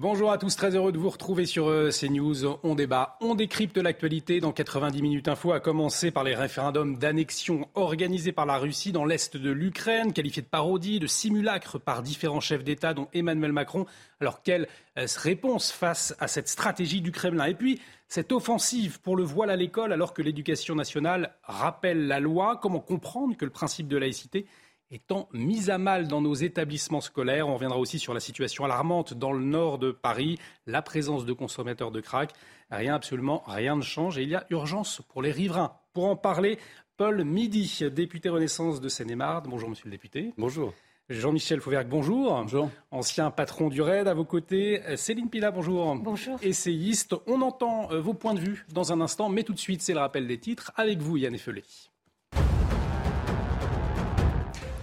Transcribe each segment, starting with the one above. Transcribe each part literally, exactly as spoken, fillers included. Bonjour à tous, très heureux de vous retrouver sur CNews. On débat, on décrypte l'actualité dans quatre-vingt-dix minutes info, à commencer par les référendums d'annexion organisés par la Russie dans l'est de l'Ukraine, qualifiés de parodie, de simulacre par différents chefs d'État, dont Emmanuel Macron. Alors, quelle réponse face à cette stratégie du Kremlin? Et puis, cette offensive pour le voile à l'école, alors que l'éducation nationale rappelle la loi. Comment comprendre que le principe de laïcité étant mise à mal dans nos établissements scolaires? On reviendra aussi sur la situation alarmante dans le nord de Paris, la présence de consommateurs de crack. Rien, absolument rien ne change et il y a urgence pour les riverains. Pour en parler, Paul Midy, député Renaissance de Seine-et-Marne. Bonjour monsieur le député. Bonjour. Jean-Michel Fauvergue, bonjour. Bonjour. Ancien patron du RAID, à vos côtés, Céline Pila, bonjour. Bonjour. Essayiste. On entend vos points de vue dans un instant, mais tout de suite, c'est le rappel des titres. Avec vous, Yann Effelet.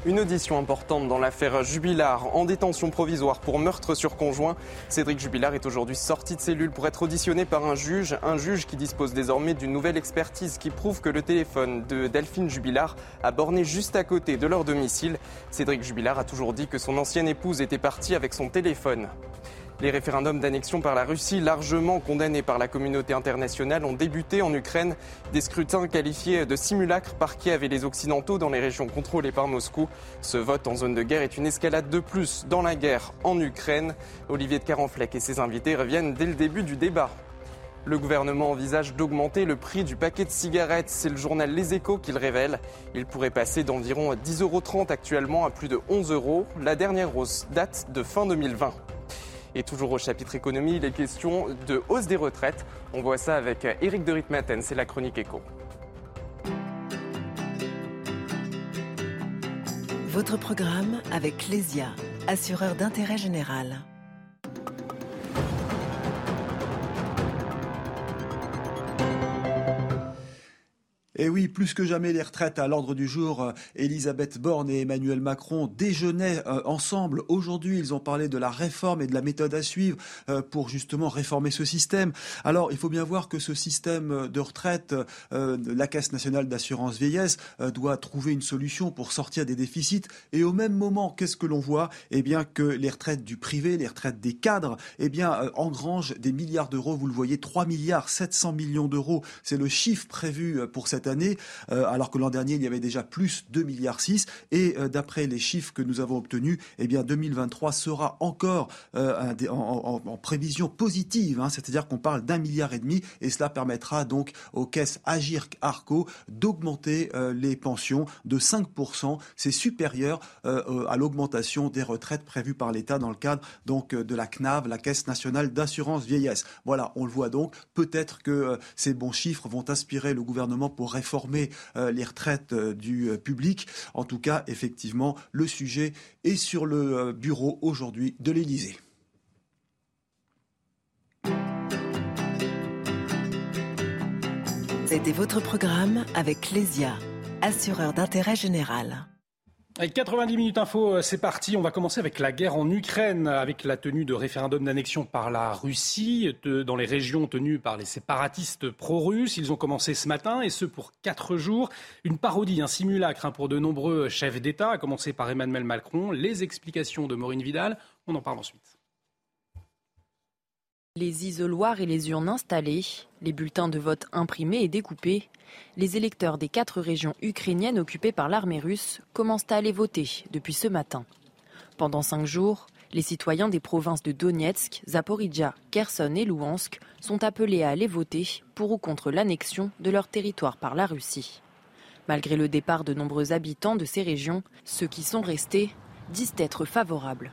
Une audition importante dans l'affaire Jubillar, en détention provisoire pour meurtre sur conjoint. Cédric Jubillar est aujourd'hui sorti de cellule pour être auditionné par un juge. Un juge qui dispose désormais d'une nouvelle expertise qui prouve que le téléphone de Delphine Jubillar a borné juste à côté de leur domicile. Cédric Jubillar a toujours dit que son ancienne épouse était partie avec son téléphone. Les référendums d'annexion par la Russie, largement condamnés par la communauté internationale, ont débuté en Ukraine. Des scrutins qualifiés de simulacres par Kiev et les Occidentaux dans les régions contrôlées par Moscou. Ce vote en zone de guerre est une escalade de plus dans la guerre en Ukraine. Olivier de Carenfleck et ses invités reviennent dès le début du débat. Le gouvernement envisage d'augmenter le prix du paquet de cigarettes. C'est le journal Les Échos qui le révèle. Il pourrait passer d'environ dix euros trente actuellement à plus de onze euros. La dernière hausse date de fin deux mille vingt. Et toujours au chapitre économie, il est question de hausse des retraites. On voit ça avec Éric de Ritmaten, c'est la chronique éco. Votre programme avec Clésia, assureur d'intérêt général. Et oui, plus que jamais les retraites à l'ordre du jour. Elisabeth Borne et Emmanuel Macron déjeunaient ensemble. Aujourd'hui, ils ont parlé de la réforme et de la méthode à suivre pour justement réformer ce système. Alors, il faut bien voir que ce système de retraite, la Caisse nationale d'assurance vieillesse, doit trouver une solution pour sortir des déficits. Et au même moment, qu'est-ce que l'on voit? Eh bien, que les retraites du privé, les retraites des cadres, eh bien, engrangent des milliards d'euros. Vous le voyez, trois milliards sept cents millions d'euros. C'est le chiffre prévu pour cette année, euh, alors que l'an dernier, il y avait déjà plus deux virgule six milliards. Et euh, d'après les chiffres que nous avons obtenus, eh bien, deux mille vingt-trois sera encore euh, un, en, en, en prévision positive. Hein, c'est-à-dire qu'on parle d'un milliard et demi. Et cela permettra donc aux caisses Agirc-Arrco d'augmenter euh, les pensions de cinq pour cent. C'est supérieur euh, à l'augmentation des retraites prévues par l'État dans le cadre donc, de la C N A V, la Caisse nationale d'assurance vieillesse. Voilà, on le voit donc. Peut-être que euh, ces bons chiffres vont inspirer le gouvernement pour réformer euh, les retraites euh, du euh, public. En tout cas, effectivement, le sujet est sur le euh, bureau aujourd'hui de l'Élysée. C'était votre programme avec Clésia, assureur d'intérêt général. Avec quatre-vingt-dix minutes info, c'est parti. On va commencer avec la guerre en Ukraine, avec la tenue de référendums d'annexion par la Russie, de, dans les régions tenues par les séparatistes pro-russes. Ils ont commencé ce matin, et ce pour quatre jours. Une parodie, un simulacre hein, pour de nombreux chefs d'État, à commencer par Emmanuel Macron. Les explications de Maureen Vidal, on en parle ensuite. Les isoloirs et les urnes installés, les bulletins de vote imprimés et découpés, les électeurs des quatre régions ukrainiennes occupées par l'armée russe commencent à aller voter depuis ce matin. Pendant cinq jours, les citoyens des provinces de Donetsk, Zaporijjia, Kherson et Louhansk sont appelés à aller voter pour ou contre l'annexion de leur territoire par la Russie. Malgré le départ de nombreux habitants de ces régions, ceux qui sont restés disent être favorables.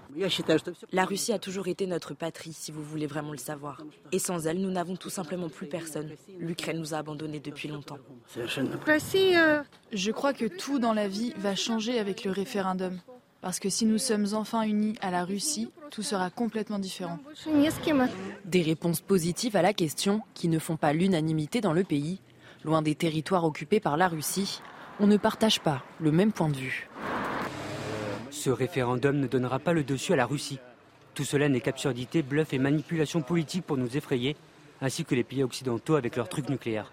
La Russie a toujours été notre patrie, si vous voulez vraiment le savoir. Et sans elle, nous n'avons tout simplement plus personne. L'Ukraine nous a abandonnés depuis longtemps. Je crois que tout dans la vie va changer avec le référendum. Parce que si nous sommes enfin unis à la Russie, tout sera complètement différent. Des réponses positives à la question qui ne font pas l'unanimité dans le pays. Loin des territoires occupés par la Russie, on ne partage pas le même point de vue. Ce référendum ne donnera pas le dessus à la Russie. Tout cela n'est qu'absurdité, bluff et manipulation politique pour nous effrayer, ainsi que les pays occidentaux avec leurs trucs nucléaires.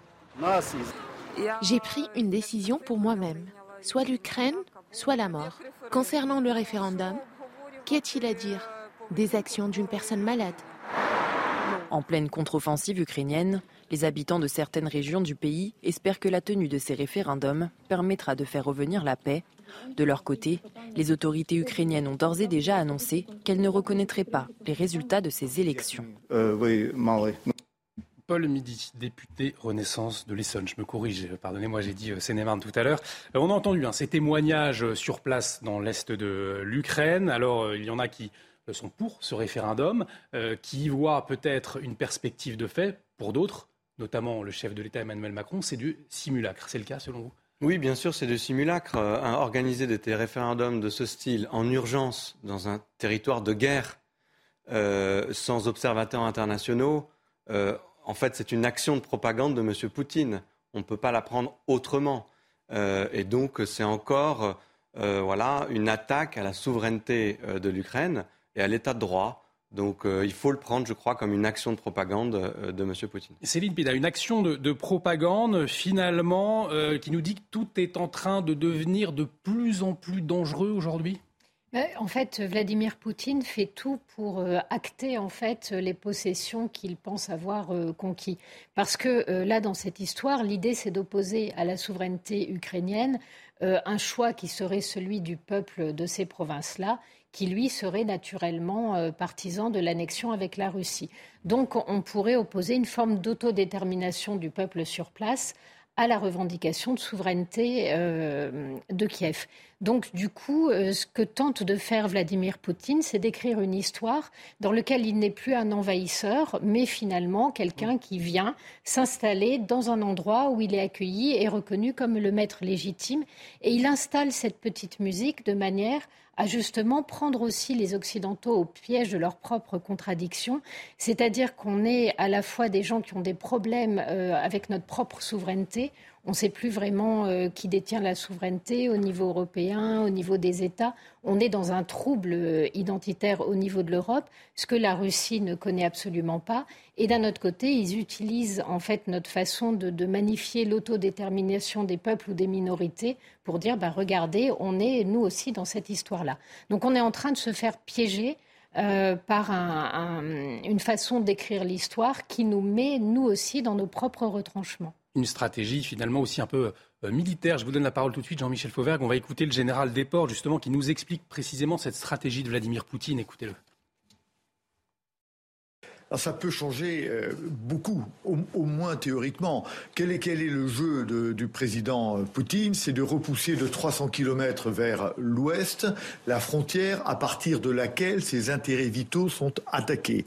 J'ai pris une décision pour moi-même, soit l'Ukraine, soit la mort. Concernant le référendum, qu'est-il à dire des actions d'une personne malade? En pleine contre-offensive ukrainienne, les habitants de certaines régions du pays espèrent que la tenue de ces référendums permettra de faire revenir la paix. De leur côté, les autorités ukrainiennes ont d'ores et déjà annoncé qu'elles ne reconnaîtraient pas les résultats de ces élections. Euh, oui, oui. Paul Midy, député Renaissance de l'Essonne. Je me corrige, pardonnez-moi, j'ai dit Seine-et-Marne tout à l'heure. On a entendu hein, ces témoignages sur place dans l'est de l'Ukraine. Alors, il y en a qui sont pour ce référendum, euh, qui y voient peut-être une perspective de fait. Pour d'autres, notamment le chef de l'État Emmanuel Macron, c'est du simulacre. C'est le cas, selon vous ? Oui, bien sûr, c'est du simulacre. Euh, organiser des référendums de ce style en urgence dans un territoire de guerre, euh, sans observateurs internationaux, euh, en fait, c'est une action de propagande de M. Poutine. On ne peut pas la prendre autrement. Euh, et donc, c'est encore euh, voilà, une attaque à la souveraineté euh, de l'Ukraine et à l'État de droit. Donc, euh, il faut le prendre, je crois, comme une action de propagande euh, de M. Poutine. Céline Pila, une action de, de propagande, finalement, euh, qui nous dit que tout est en train de devenir de plus en plus dangereux aujourd'hui ? En fait, Vladimir Poutine fait tout pour acter en fait les possessions qu'il pense avoir conquis. Parce que là, dans cette histoire, l'idée, c'est d'opposer à la souveraineté ukrainienne un choix qui serait celui du peuple de ces provinces-là, qui, lui, serait naturellement euh, partisan de l'annexion avec la Russie. Donc, on pourrait opposer une forme d'autodétermination du peuple sur place à la revendication de souveraineté euh, de Kiev. Donc, du coup, euh, ce que tente de faire Vladimir Poutine, c'est d'écrire une histoire dans laquelle il n'est plus un envahisseur, mais finalement quelqu'un qui vient s'installer dans un endroit où il est accueilli et reconnu comme le maître légitime. Et il installe cette petite musique de manière à justement prendre aussi les Occidentaux au piège de leurs propres contradictions, c'est-à-dire qu'on est à la fois des gens qui ont des problèmes euh, avec notre propre souveraineté. On ne sait plus vraiment euh, qui détient la souveraineté au niveau européen, au niveau des États. On est dans un trouble euh, identitaire au niveau de l'Europe, ce que la Russie ne connaît absolument pas. Et d'un autre côté, ils utilisent en fait notre façon de, de magnifier l'autodétermination des peuples ou des minorités pour dire bah, « regardez, on est nous aussi dans cette histoire-là ». Donc on est en train de se faire piéger Euh, par un, un, une façon d'écrire l'histoire qui nous met, nous aussi, dans nos propres retranchements. Une stratégie finalement aussi un peu euh, militaire. Je vous donne la parole tout de suite, Jean-Michel Fauvergue. On va écouter le général Desportes, justement, qui nous explique précisément cette stratégie de Vladimir Poutine. Écoutez-le. Alors ça peut changer euh, beaucoup, au, au moins théoriquement. Quel est, quel est le jeu de, du président euh, Poutine ? C'est de repousser de trois cents kilomètres vers l'ouest la frontière à partir de laquelle ses intérêts vitaux sont attaqués.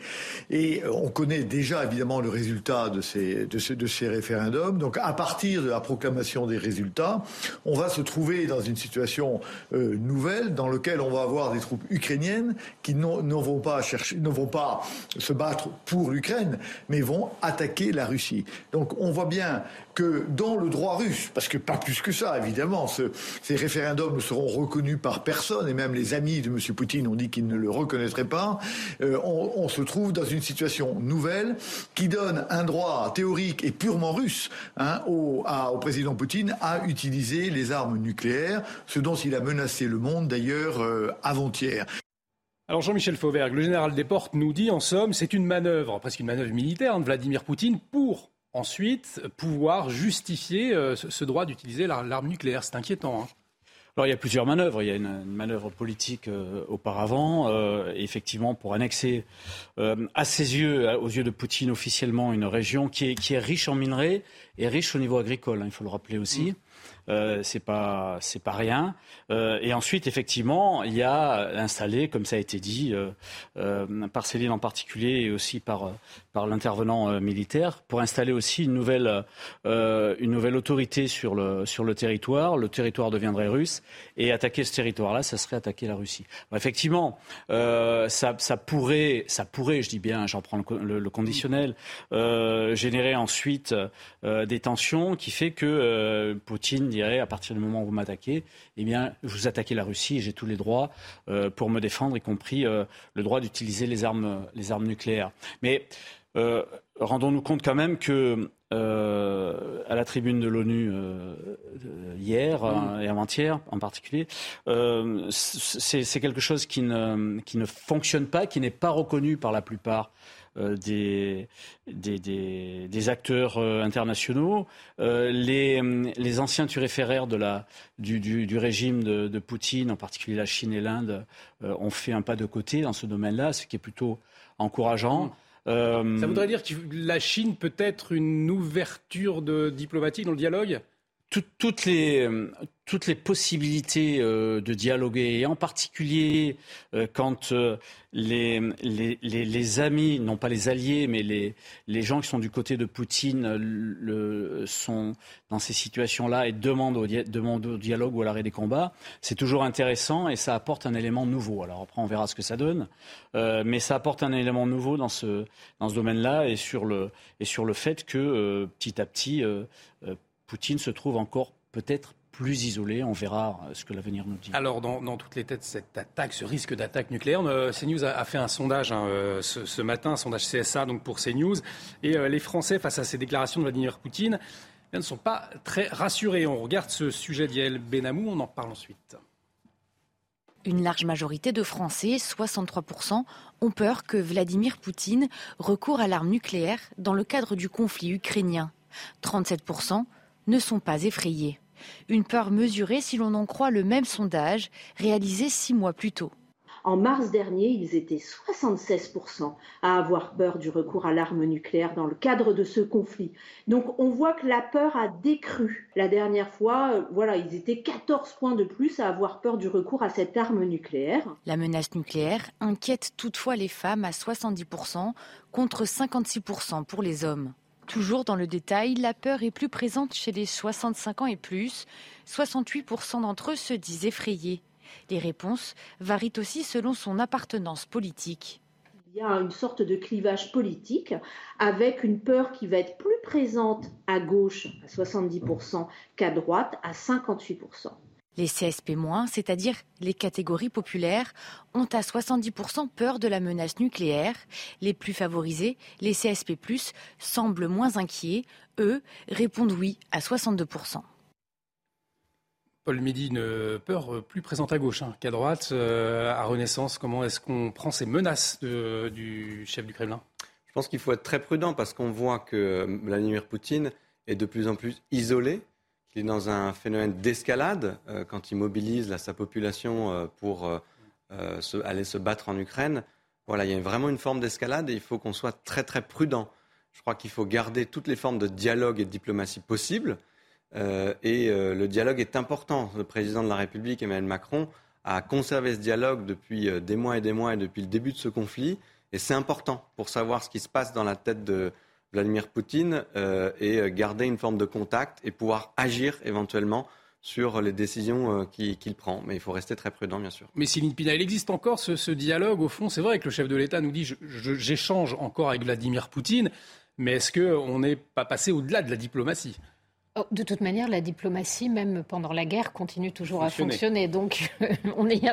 Et euh, on connaît déjà évidemment le résultat de ces, de, ces, de ces référendums. Donc à partir de la proclamation des résultats, on va se trouver dans une situation euh, nouvelle dans laquelle on va avoir des troupes ukrainiennes qui n'en vont pas chercher, ne vont pas se battre pour l'Ukraine, mais vont attaquer la Russie. Donc on voit bien que dans le droit russe, parce que pas plus que ça, évidemment, ce, ces référendums ne seront reconnus par personne, et même les amis de M. Poutine ont dit qu'ils ne le reconnaîtraient pas, euh, on, on se trouve dans une situation nouvelle qui donne un droit théorique et purement russe hein, au, à, au président Poutine à utiliser les armes nucléaires, ce dont il a menacé le monde d'ailleurs euh, avant-hier. Alors Jean-Michel Fauvergue, le général Desportes nous dit en somme, c'est une manœuvre, presque une manœuvre militaire hein, de Vladimir Poutine pour ensuite pouvoir justifier euh, ce droit d'utiliser l'arme nucléaire. C'est inquiétant. Hein. Alors il y a plusieurs manœuvres. Il y a une, une manœuvre politique euh, auparavant, euh, effectivement pour annexer euh, à ses yeux, aux yeux de Poutine officiellement, une région qui est, qui est riche en minerais et riche au niveau agricole, hein, il faut le rappeler aussi. Mmh. euh, c'est pas c'est pas rien. Euh, et ensuite, effectivement, il y a installé, comme ça a été dit, euh, euh, par Céline en particulier et aussi par par l'intervenant euh, militaire, pour installer aussi une nouvelle euh, une nouvelle autorité sur le sur le territoire. Le territoire deviendrait russe et attaquer ce territoire-là, ça serait attaquer la Russie. Alors, effectivement, euh, ça ça pourrait ça pourrait, je dis bien, j'en prends le, le, le conditionnel, euh, générer ensuite euh, des tensions qui fait que euh, Poutine dirait, à partir du moment où vous m'attaquez, eh bien, vous attaquez la Russie, j'ai tous les droits euh, pour me défendre, y compris euh, le droit d'utiliser les armes, les armes nucléaires. Mais euh, rendons-nous compte quand même que euh, à la tribune de l'ONU euh, hier mmh. et avant-hier en particulier, euh, c'est, c'est quelque chose qui ne, qui ne fonctionne pas, qui n'est pas reconnu par la plupart Euh, des, des, des, des acteurs euh, internationaux. Euh, les, les anciens turiféraires de la, du, du, du régime de, de Poutine, en particulier la Chine et l'Inde, euh, ont fait un pas de côté dans ce domaine-là, ce qui est plutôt encourageant. Euh, Ça voudrait dire que la Chine peut être une ouverture de diplomatique dans le dialogue ? Tout, toutes les... toutes les possibilités euh, de dialoguer, et en particulier euh, quand euh, les, les, les, les amis, non pas les alliés, mais les, les gens qui sont du côté de Poutine le, sont dans ces situations-là et demandent au, dia- demandent au dialogue ou à l'arrêt des combats, c'est toujours intéressant et ça apporte un élément nouveau. Alors après, on verra ce que ça donne, euh, mais ça apporte un élément nouveau dans ce, dans ce domaine-là et sur le, et sur le fait que euh, petit à petit, euh, euh, Poutine se trouve encore peut-être plus isolé, on verra ce que l'avenir nous dit. Alors, dans, dans toutes les têtes, cette attaque, ce risque d'attaque nucléaire, euh, CNews a, a fait un sondage hein, euh, ce, ce matin, un sondage C S A donc pour CNews, et euh, les Français, face à ces déclarations de Vladimir Poutine, ne sont pas très rassurés. On regarde ce sujet d'Yael Benamou, on en parle ensuite. Une large majorité de Français, soixante-trois pour cent, ont peur que Vladimir Poutine recourt à l'arme nucléaire dans le cadre du conflit ukrainien. trente-sept pour cent ne sont pas effrayés. Une peur mesurée si l'on en croit le même sondage réalisé six mois plus tôt. En mars dernier, ils étaient soixante-seize pour cent à avoir peur du recours à l'arme nucléaire dans le cadre de ce conflit. Donc on voit que la peur a décru. La dernière fois, voilà, ils étaient quatorze points de plus à avoir peur du recours à cette arme nucléaire. La menace nucléaire inquiète toutefois les femmes à soixante-dix pour cent contre cinquante-six pour cent pour les hommes. Toujours dans le détail, la peur est plus présente chez les soixante-cinq ans et plus. soixante-huit pour cent d'entre eux se disent effrayés. Les réponses varient aussi selon son appartenance politique. Il y a une sorte de clivage politique avec une peur qui va être plus présente à gauche à soixante-dix pour cent qu'à droite à cinquante-huit pour cent. Les C S P moins, c'est-à-dire les catégories populaires, ont à soixante-dix pour cent peur de la menace nucléaire. Les plus favorisés, les C S P plus, semblent moins inquiets. Eux répondent oui à soixante-deux pour cent. Paul Midy, une peur plus présente à gauche hein, qu'à droite. Euh, à Renaissance, comment est-ce qu'on prend ces menaces de, du chef du Kremlin ? Je pense qu'il faut être très prudent parce qu'on voit que Vladimir Poutine est de plus en plus isolé. Il est dans un phénomène d'escalade euh, quand il mobilise là, sa population euh, pour euh, se, aller se battre en Ukraine. Voilà, il y a vraiment une forme d'escalade et il faut qu'on soit très très prudent. Je crois qu'il faut garder toutes les formes de dialogue et de diplomatie possibles. Euh, et euh, le dialogue est important. Le président de la République, Emmanuel Macron, a conservé ce dialogue depuis euh, des mois et des mois et depuis le début de ce conflit. Et c'est important pour savoir ce qui se passe dans la tête de Vladimir Poutine euh, et garder une forme de contact et pouvoir agir éventuellement sur les décisions euh, qu'il, qu'il prend. Mais il faut rester très prudent, bien sûr. Mais Céline Pila, il existe encore ce, ce dialogue, au fond. C'est vrai que le chef de l'État nous dit je, je, j'échange encore avec Vladimir Poutine, mais est-ce qu'on n'est pas passé au-delà de la diplomatie ? De toute manière, la diplomatie, même pendant la guerre, continue toujours fonctionner. à fonctionner. Donc,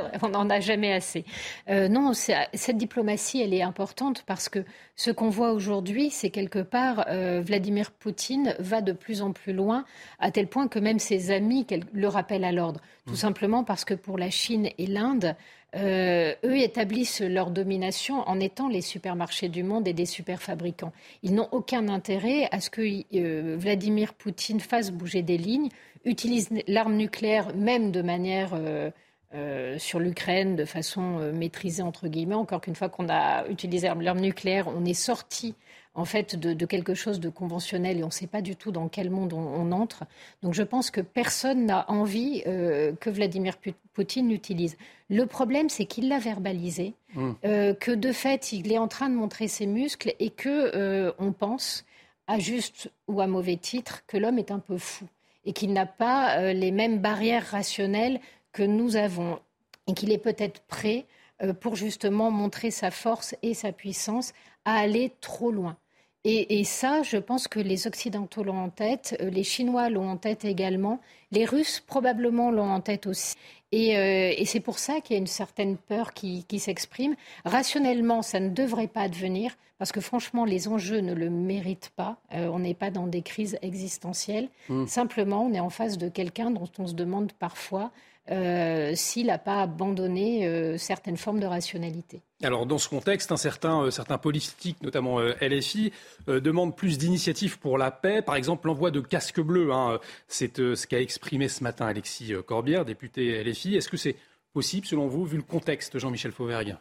on n'en a jamais assez. Euh, non, cette diplomatie, elle est importante parce que ce qu'on voit aujourd'hui, c'est quelque part, euh, Vladimir Poutine va de plus en plus loin, à tel point que même ses amis le rappellent à l'ordre. Tout mmh. simplement parce que pour la Chine et l'Inde, Euh, eux établissent leur domination en étant les supermarchés du monde et des superfabricants. Ils n'ont aucun intérêt à ce que euh, Vladimir Poutine fasse bouger des lignes, utilise l'arme nucléaire même de manière euh, Euh, sur l'Ukraine de façon euh, maîtrisée, entre guillemets. Encore qu'une fois qu'on a utilisé l'arme nucléaire, on est sorti en fait de, de quelque chose de conventionnel et on ne sait pas du tout dans quel monde on, on entre. Donc je pense que personne n'a envie euh, que Vladimir Poutine l'utilise. Le problème, c'est qu'il l'a verbalisé, mmh. euh, que de fait, il est en train de montrer ses muscles et que euh, on pense, à juste ou à mauvais titre, que l'homme est un peu fou et qu'il n'a pas euh, les mêmes barrières rationnelles que nous avons, et qu'il est peut-être prêt, euh, pour justement montrer sa force et sa puissance, à aller trop loin. Et, et ça, je pense que les Occidentaux l'ont en tête, euh, les Chinois l'ont en tête également, les Russes probablement l'ont en tête aussi. Et, euh, et c'est pour ça qu'il y a une certaine peur qui, qui s'exprime. Rationnellement, ça ne devrait pas advenir, parce que franchement, les enjeux ne le méritent pas. Euh, on n'est pas dans des crises existentielles. Mmh. Simplement, on est en face de quelqu'un dont on se demande parfois... Euh, s'il n'a pas abandonné euh, certaines formes de rationalité. Alors dans ce contexte, hein, certains, euh, certains politiques, notamment euh, L F I, euh, demandent plus d'initiatives pour la paix. Par exemple, l'envoi de casques bleus, hein, c'est euh, ce qu'a exprimé ce matin Alexis Corbière, député L F I. Est-ce que c'est possible, selon vous, vu le contexte, Jean-Michel Fauvergue ?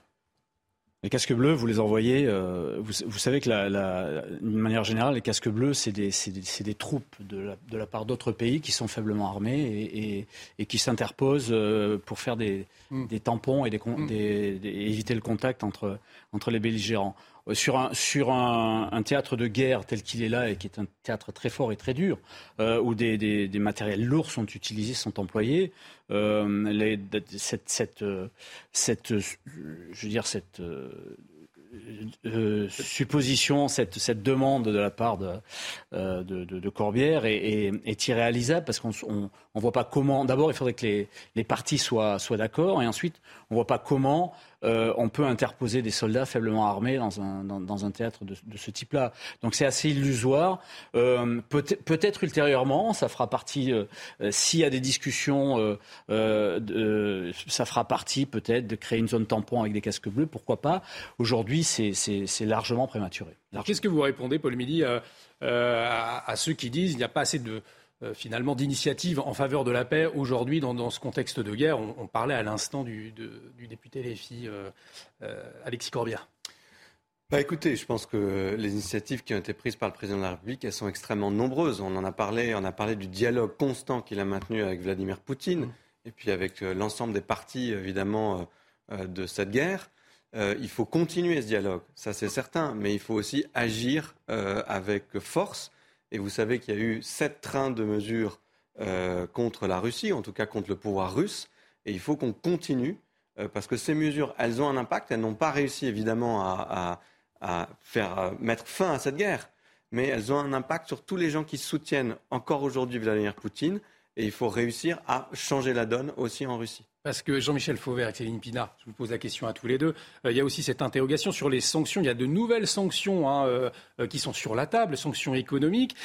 Les casques bleus, vous les envoyez, euh, vous, vous savez que la, la, d'une manière générale, les casques bleus, c'est des, c'est des, c'est des troupes de la, de la part d'autres pays qui sont faiblement armés et, et, et qui s'interposent euh, pour faire des, mmh. des tampons et des, des, des, éviter le contact entre, entre les belligérants. Sur un, sur un, un théâtre de guerre tel qu'il est là et qui est un théâtre très fort et très dur, euh, où des, des, des matériels lourds sont utilisés, sont employés, euh, les, cette, cette, cette, je veux dire, cette euh, supposition, cette, cette demande de la part de, euh, de, de, de Corbière est, est, est irréalisable parce qu'on on, on voit pas comment. D'abord, il faudrait que les, les parties soient, soient d'accord, et ensuite, on voit pas comment. Euh, on peut interposer des soldats faiblement armés dans un, dans, dans un théâtre de, de ce type-là. Donc c'est assez illusoire. Euh, peut, peut-être ultérieurement, ça fera partie, euh, s'il y a des discussions, euh, euh, ça fera partie peut-être de créer une zone tampon avec des casques bleus, pourquoi pas. Aujourd'hui, c'est, c'est, c'est largement prématuré. Largement. Qu'est-ce que vous répondez, Paul Midy, euh, euh, à, à ceux qui disent qu'il n'y a pas assez de... Euh, finalement, d'initiatives en faveur de la paix aujourd'hui dans, dans ce contexte de guerre. On, on parlait à l'instant du, de, du député L F I, euh, euh, Alexis Corbière. Bah écoutez, je pense que les initiatives qui ont été prises par le président de la République, elles sont extrêmement nombreuses. On en a parlé, on a parlé du dialogue constant qu'il a maintenu avec Vladimir Poutine mmh. et puis avec euh, l'ensemble des parties, évidemment, euh, euh, de cette guerre. Euh, il faut continuer ce dialogue, ça c'est certain, mais il faut aussi agir euh, avec force. Et vous savez qu'il y a eu sept trains de mesures euh, contre la Russie, en tout cas contre le pouvoir russe. Et il faut qu'on continue, euh, parce que ces mesures, elles ont un impact. Elles n'ont pas réussi, évidemment, à, à, à faire à mettre fin à cette guerre. Mais elles ont un impact sur tous les gens qui soutiennent encore aujourd'hui Vladimir Poutine. Et il faut réussir à changer la donne aussi en Russie. Parce que Jean-Michel Fauvergue et Céline Pina, je vous pose la question à tous les deux, euh, il y a aussi cette interrogation sur les sanctions. Il y a de nouvelles sanctions hein, euh, euh, qui sont sur la table, sanctions économiques.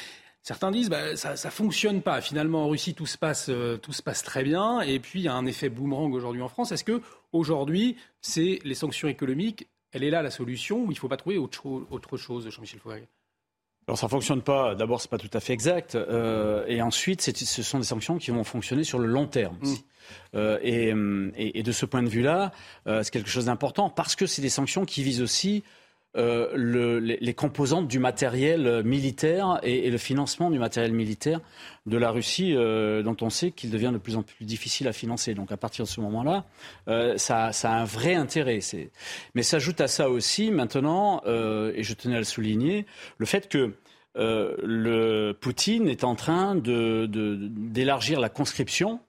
Certains disent bah, ça ne fonctionne pas. Finalement, en Russie, tout se, passe, euh, tout se passe très bien. Et puis, il y a un effet boomerang aujourd'hui en France. Est-ce qu'aujourd'hui, c'est les sanctions économiques, elle est là la solution ou il ne faut pas trouver autre, autre chose, Jean-Michel Fauvergue ? Alors ça ne fonctionne pas, d'abord c'est pas tout à fait exact, euh, et ensuite c'est, ce sont des sanctions qui vont fonctionner sur le long terme. Mmh. Euh, et, et, et de ce point de vue-là, euh, c'est quelque chose d'important, parce que c'est des sanctions qui visent aussi euh, le, les, les composantes du matériel militaire et, et le financement du matériel militaire de la Russie, euh, dont on sait qu'il devient de plus en plus difficile à financer. Donc à partir de ce moment-là, euh, ça, ça a un vrai intérêt. C'est... Mais s'ajoute à ça aussi, maintenant, euh, et je tenais à le souligner, le fait que euh, le Poutine est en train de, de, d'élargir la conscription,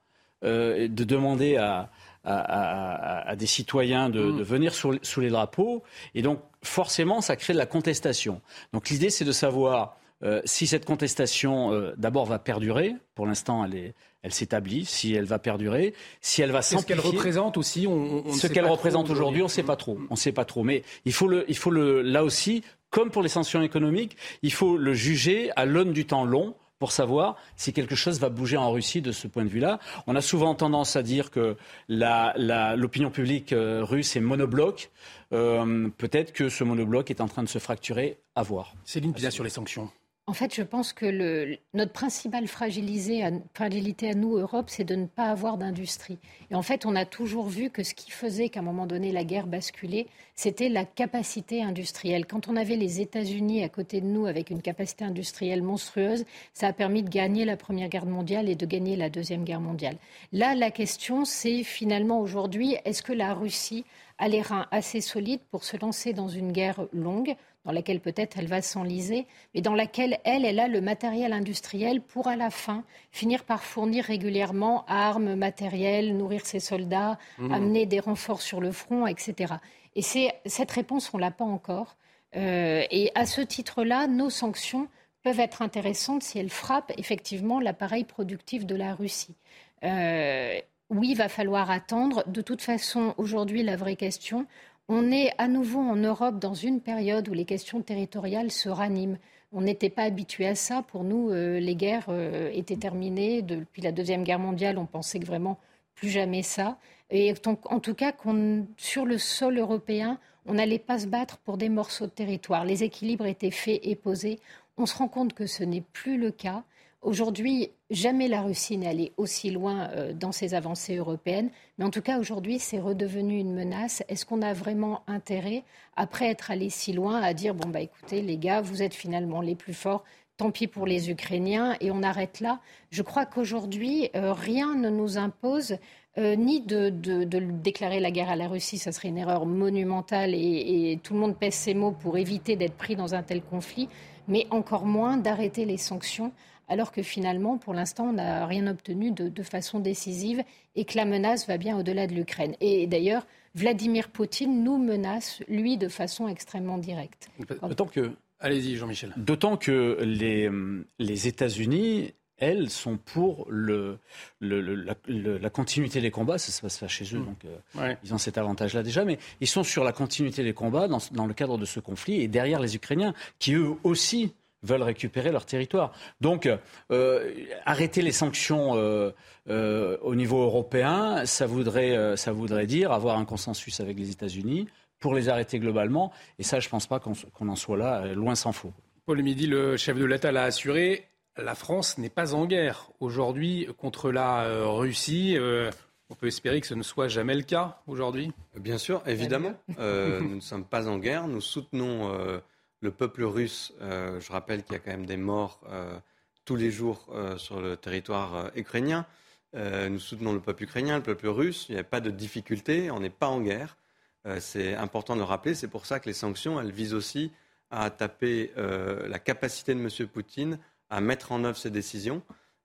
euh, et de demander à... À, à, à des citoyens de, mmh. de venir sous, sous les drapeaux. Et donc, forcément, ça crée de la contestation. Donc, l'idée, c'est de savoir euh, si cette contestation, euh, d'abord, va perdurer. Pour l'instant, elle est... Elle s'établit, si elle va perdurer, si elle va s'amplifier. Ce qu'elle représente aussi, on, on ce qu'elle représente aujourd'hui, on ne sait pas trop. On sait pas trop. Mais il faut le, il faut le, là aussi, comme pour les sanctions économiques, il faut le juger à l'aune du temps long pour savoir si quelque chose va bouger en Russie de ce point de vue-là. On a souvent tendance à dire que la, la, l'opinion publique euh, russe est monobloc. Euh, peut-être que ce monobloc est en train de se fracturer. À voir. Céline Pila sur les sanctions. En fait, je pense que le, notre principale fragilité à, fragilité à nous, Europe, c'est de ne pas avoir d'industrie. Et en fait, on a toujours vu que ce qui faisait qu'à un moment donné, la guerre basculait, c'était la capacité industrielle. Quand on avait les États-Unis à côté de nous avec une capacité industrielle monstrueuse, ça a permis de gagner la Première Guerre mondiale et de gagner la Deuxième Guerre mondiale. Là, la question, c'est finalement aujourd'hui, est-ce que la Russie a les reins assez solides pour se lancer dans une guerre longue dans laquelle peut-être elle va s'enliser, mais dans laquelle elle, elle a le matériel industriel pour à la fin finir par fournir régulièrement armes, matériel, nourrir ses soldats, mmh. amener des renforts sur le front, et cetera. Et c'est, cette réponse, on ne l'a pas encore. Euh, et à ce titre-là, nos sanctions peuvent être intéressantes si elles frappent effectivement l'appareil productif de la Russie. Euh, oui, il va falloir attendre. De toute façon, aujourd'hui, la vraie question... On est à nouveau en Europe dans une période où les questions territoriales se raniment. On n'était pas habitué à ça. Pour nous, euh, les guerres euh, étaient terminées. Depuis la Deuxième Guerre mondiale, on pensait que vraiment plus jamais ça. Et en tout cas, qu'on, sur le sol européen, on n'allait pas se battre pour des morceaux de territoire. Les équilibres étaient faits et posés. On se rend compte que ce n'est plus le cas. Aujourd'hui, jamais la Russie n'est allée aussi loin dans ses avancées européennes. Mais en tout cas, aujourd'hui, c'est redevenu une menace. Est-ce qu'on a vraiment intérêt, après être allé si loin, à dire « Bon, bah écoutez, les gars, vous êtes finalement les plus forts, tant pis pour les Ukrainiens, et on arrête là ». Je crois qu'aujourd'hui, euh, rien ne nous impose euh, ni de, de, de déclarer la guerre à la Russie, ça serait une erreur monumentale, et, et tout le monde pèse ses mots pour éviter d'être pris dans un tel conflit, mais encore moins d'arrêter les sanctions. Alors que finalement, pour l'instant, on n'a rien obtenu de, de façon décisive et que la menace va bien au-delà de l'Ukraine. Et d'ailleurs, Vladimir Poutine nous menace, lui, de façon extrêmement directe. D'autant que, allez-y Jean-Michel. D'autant que les, les États-Unis, elles, sont pour le, le, le, la, le, la continuité des combats. Ça se passe pas chez eux, donc euh, ouais. Ils ont cet avantage-là déjà. Mais ils sont sur la continuité des combats dans, dans le cadre de ce conflit et derrière les Ukrainiens, qui eux aussi... veulent récupérer leur territoire. Donc, euh, arrêter les sanctions euh, euh, au niveau européen, ça voudrait, euh, ça voudrait dire avoir un consensus avec les États-Unis pour les arrêter globalement. Et ça, je ne pense pas qu'on, qu'on en soit là, euh, loin s'en faut. Paul Midy, le chef de l'État l'a assuré, la France n'est pas en guerre aujourd'hui contre la euh, Russie. Euh, on peut espérer que ce ne soit jamais le cas aujourd'hui. Bien sûr, évidemment. Euh, nous ne sommes pas en guerre. Nous soutenons... Euh, Le peuple russe, euh, je rappelle qu'il y a quand même des morts euh, tous les jours euh, sur le territoire euh, ukrainien. Euh, nous soutenons le peuple ukrainien, le peuple russe. Il n'y a pas de difficulté, on n'est pas en guerre. Euh, c'est important de le rappeler. C'est pour ça que les sanctions, elles visent aussi à taper euh, la capacité de M. Poutine à mettre en œuvre ses décisions.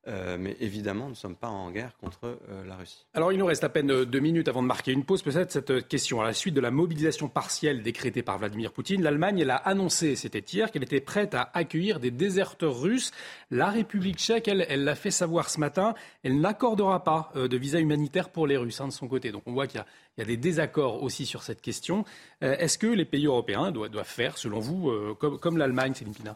Euh, mais évidemment, nous ne sommes pas en guerre contre euh, la Russie. Alors, il nous reste à peine deux minutes avant de marquer une pause. Peut-être cette question. À la suite de la mobilisation partielle décrétée par Vladimir Poutine, l'Allemagne, elle a annoncé, c'était hier, qu'elle était prête à accueillir des déserteurs russes. La République tchèque, elle, elle l'a fait savoir ce matin. Elle n'accordera pas euh, de visa humanitaire pour les Russes, hein, de son côté. Donc, on voit qu'il y a, il y a des désaccords aussi sur cette question. Euh, est-ce que les pays européens doivent, doivent faire, selon vous, euh, comme, comme l'Allemagne, Céline Pila ?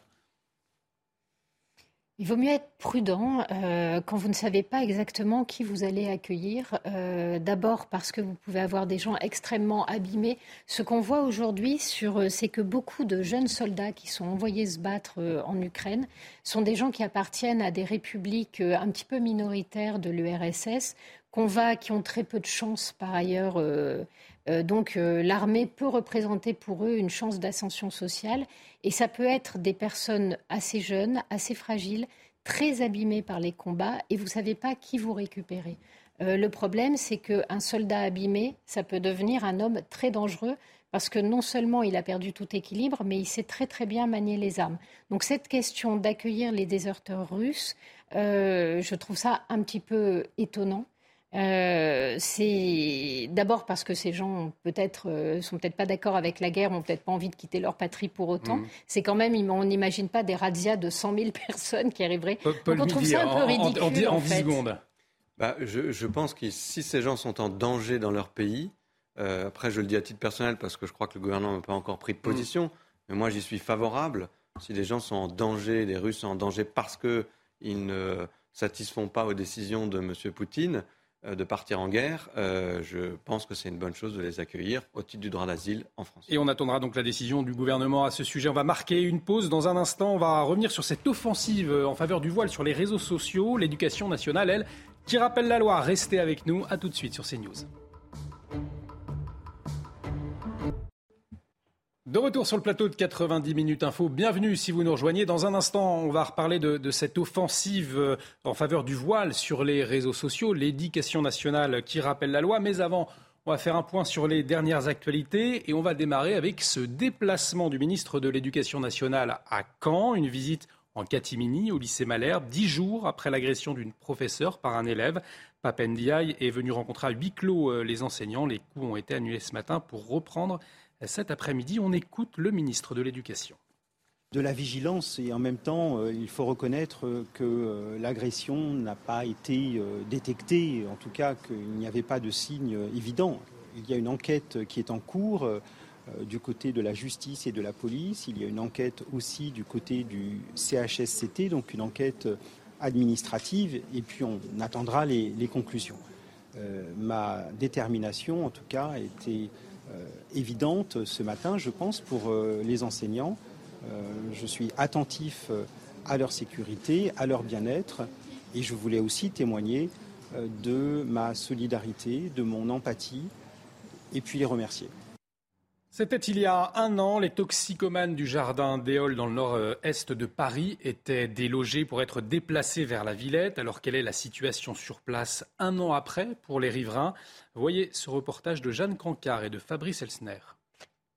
Il vaut mieux être prudent euh, quand vous ne savez pas exactement qui vous allez accueillir. Euh, d'abord parce que vous pouvez avoir des gens extrêmement abîmés. Ce qu'on voit aujourd'hui, sur, c'est que beaucoup de jeunes soldats qui sont envoyés se battre euh, en Ukraine sont des gens qui appartiennent à des républiques euh, un petit peu minoritaires de l'U R S S, qu'on va, qui ont très peu de chance par ailleurs. Euh, euh, donc euh, l'armée peut représenter pour eux une chance d'ascension sociale. Et ça peut être des personnes assez jeunes, assez fragiles, très abîmées par les combats, et vous ne savez pas qui vous récupérez. Euh, le problème, c'est qu'un soldat abîmé, ça peut devenir un homme très dangereux, parce que non seulement il a perdu tout équilibre, mais il sait très très bien manier les armes. Donc cette question d'accueillir les déserteurs russes, euh, je trouve ça un petit peu étonnant. Euh, c'est d'abord parce que ces gens ont peut-être, euh, sont peut-être pas d'accord avec la guerre, ont peut-être pas envie de quitter leur patrie pour autant. Mmh. C'est quand même, on n'imagine pas des razzias de cent mille personnes qui arriveraient. Paul, Paul Donc on trouve Midy, ça un peu ridicule. En, en, en, en dix secondes. Bah, je, je pense que si ces gens sont en danger dans leur pays, euh, après je le dis à titre personnel parce que je crois que le gouvernement n'a pas encore pris de position, mmh. mais moi j'y suis favorable. Si les gens sont en danger, les Russes sont en danger parce qu'ils ne satisfont pas aux décisions de M. Poutine, de partir en guerre, euh, je pense que c'est une bonne chose de les accueillir au titre du droit d'asile en France. Et on attendra donc la décision du gouvernement à ce sujet. On va marquer une pause. Dans un instant, on va revenir sur cette offensive en faveur du voile sur les réseaux sociaux. L'éducation nationale, elle, qui rappelle la loi. Restez avec nous. À tout de suite sur CNews. De retour sur le plateau de quatre-vingt-dix Minutes Info, bienvenue si vous nous rejoignez. Dans un instant, on va reparler de, de cette offensive en faveur du voile sur les réseaux sociaux, l'éducation nationale qui rappelle la loi. Mais avant, on va faire un point sur les dernières actualités et on va démarrer avec ce déplacement du ministre de l'Éducation nationale à Caen. Une visite en catimini au lycée Malherbe, dix jours après l'agression d'une professeure par un élève. Pap Ndiaye est venu rencontrer à huis clos les enseignants. Les cours ont été annulés ce matin pour reprendre cet après-midi. On écoute le ministre de l'Éducation. De la vigilance et en même temps, euh, il faut reconnaître euh, que euh, l'agression n'a pas été euh, détectée, en tout cas qu'il n'y avait pas de signes euh, évidents. Il y a une enquête qui est en cours euh, du côté de la justice et de la police. Il y a une enquête aussi du côté du C H S C T, donc une enquête administrative, et puis on attendra les, les conclusions. Euh, ma détermination, en tout cas, a été Euh, évidente ce matin, je pense, pour euh, les enseignants. Euh, je suis attentif euh, à leur sécurité, à leur bien-être, et je voulais aussi témoigner euh, de ma solidarité, de mon empathie, et puis les remercier. C'était il y a un an, les toxicomanes du jardin d'Éole dans le nord-est de Paris étaient délogés pour être déplacés vers la Villette. Alors quelle est la situation sur place un an après pour les riverains? Voyez ce reportage de Jeanne Cancar et de Fabrice Elsner.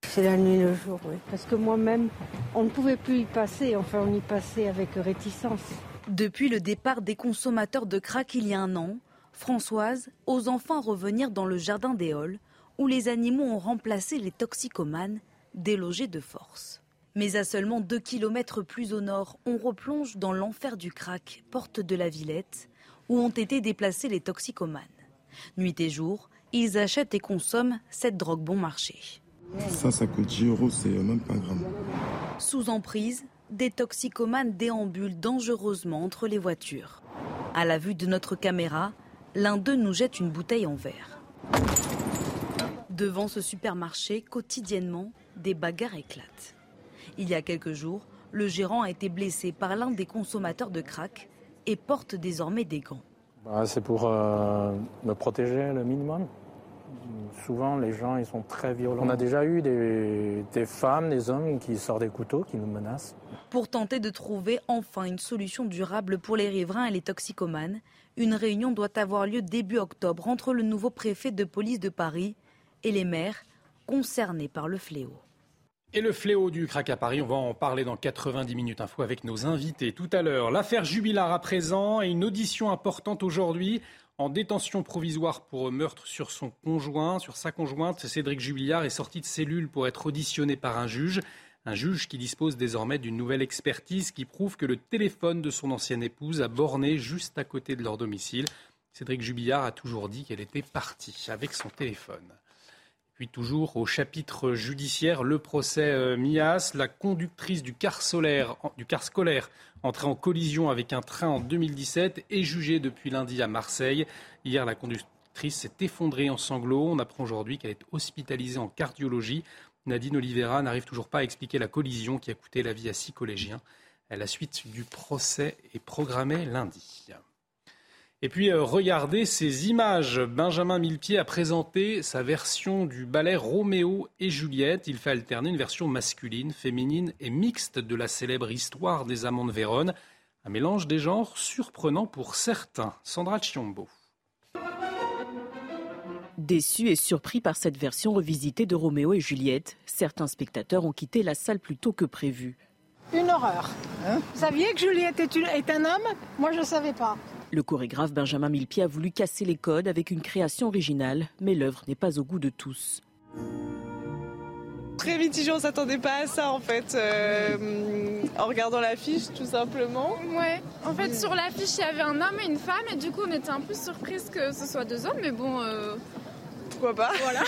C'est la nuit le jour, oui. Parce que moi-même, on ne pouvait plus y passer. Enfin, on y passait avec réticence. Depuis le départ des consommateurs de crack il y a un an, Françoise ose enfin revenir dans le jardin d'Éole, où les animaux ont remplacé les toxicomanes, délogés de force. Mais à seulement deux kilomètres plus au nord, on replonge dans l'enfer du crack, porte de la Villette, où ont été déplacés les toxicomanes. Nuit et jour, ils achètent et consomment cette drogue bon marché. Ça, ça coûte dix euros, c'est même pas un gramme. Sous emprise, des toxicomanes déambulent dangereusement entre les voitures. À la vue de notre caméra, l'un d'eux nous jette une bouteille en verre. Devant ce supermarché, quotidiennement, des bagarres éclatent. Il y a quelques jours, le gérant a été blessé par l'un des consommateurs de crack et porte désormais des gants. Bah, c'est pour euh, me protéger le minimum. Souvent, les gens ils sont très violents. On a déjà eu des, des femmes, des hommes qui sortent des couteaux, qui nous menacent. Pour tenter de trouver enfin une solution durable pour les riverains et les toxicomanes, une réunion doit avoir lieu début octobre entre le nouveau préfet de police de Paris et les maires concernés par le fléau. Et le fléau du crack à Paris, on va en parler dans quatre-vingt-dix Minutes Info avec nos invités tout à l'heure. L'affaire Jubillar à présent et une audition importante aujourd'hui en détention provisoire pour meurtre sur son conjoint, sur sa conjointe. Cédric Jubillar est sorti de cellule pour être auditionné par un juge. Un juge qui dispose désormais d'une nouvelle expertise qui prouve que le téléphone de son ancienne épouse a borné juste à côté de leur domicile. Cédric Jubillar a toujours dit qu'elle était partie avec son téléphone. Puis toujours au chapitre judiciaire, le procès euh, Mias, la conductrice du car, solaire, du car scolaire entrée en collision avec un train en deux mille dix-sept est jugée depuis lundi à Marseille. Hier, la conductrice s'est effondrée en sanglots. On apprend aujourd'hui qu'elle est hospitalisée en cardiologie. Nadine Oliveira n'arrive toujours pas à expliquer la collision qui a coûté la vie à six collégiens. La suite du procès est programmée lundi. Et puis, euh, regardez ces images. Benjamin Millepied a présenté sa version du ballet Roméo et Juliette. Il fait alterner une version masculine, féminine et mixte de la célèbre histoire des amants de Vérone. Un mélange des genres surprenant pour certains. Sandra Chiombo. Déçus et surpris par cette version revisitée de Roméo et Juliette, certains spectateurs ont quitté la salle plus tôt que prévu. Une horreur. Hein ? Vous saviez que Juliette est, une, est un homme ? Moi, je ne savais pas. Le chorégraphe Benjamin Millepied a voulu casser les codes avec une création originale, mais l'œuvre n'est pas au goût de tous. Très mitigé, on ne s'attendait pas à ça en fait, euh, en regardant l'affiche tout simplement. Ouais, en fait sur l'affiche il y avait un homme et une femme et du coup on était un peu surprise que ce soit deux hommes, mais bon... Euh... Pourquoi pas ? Voilà.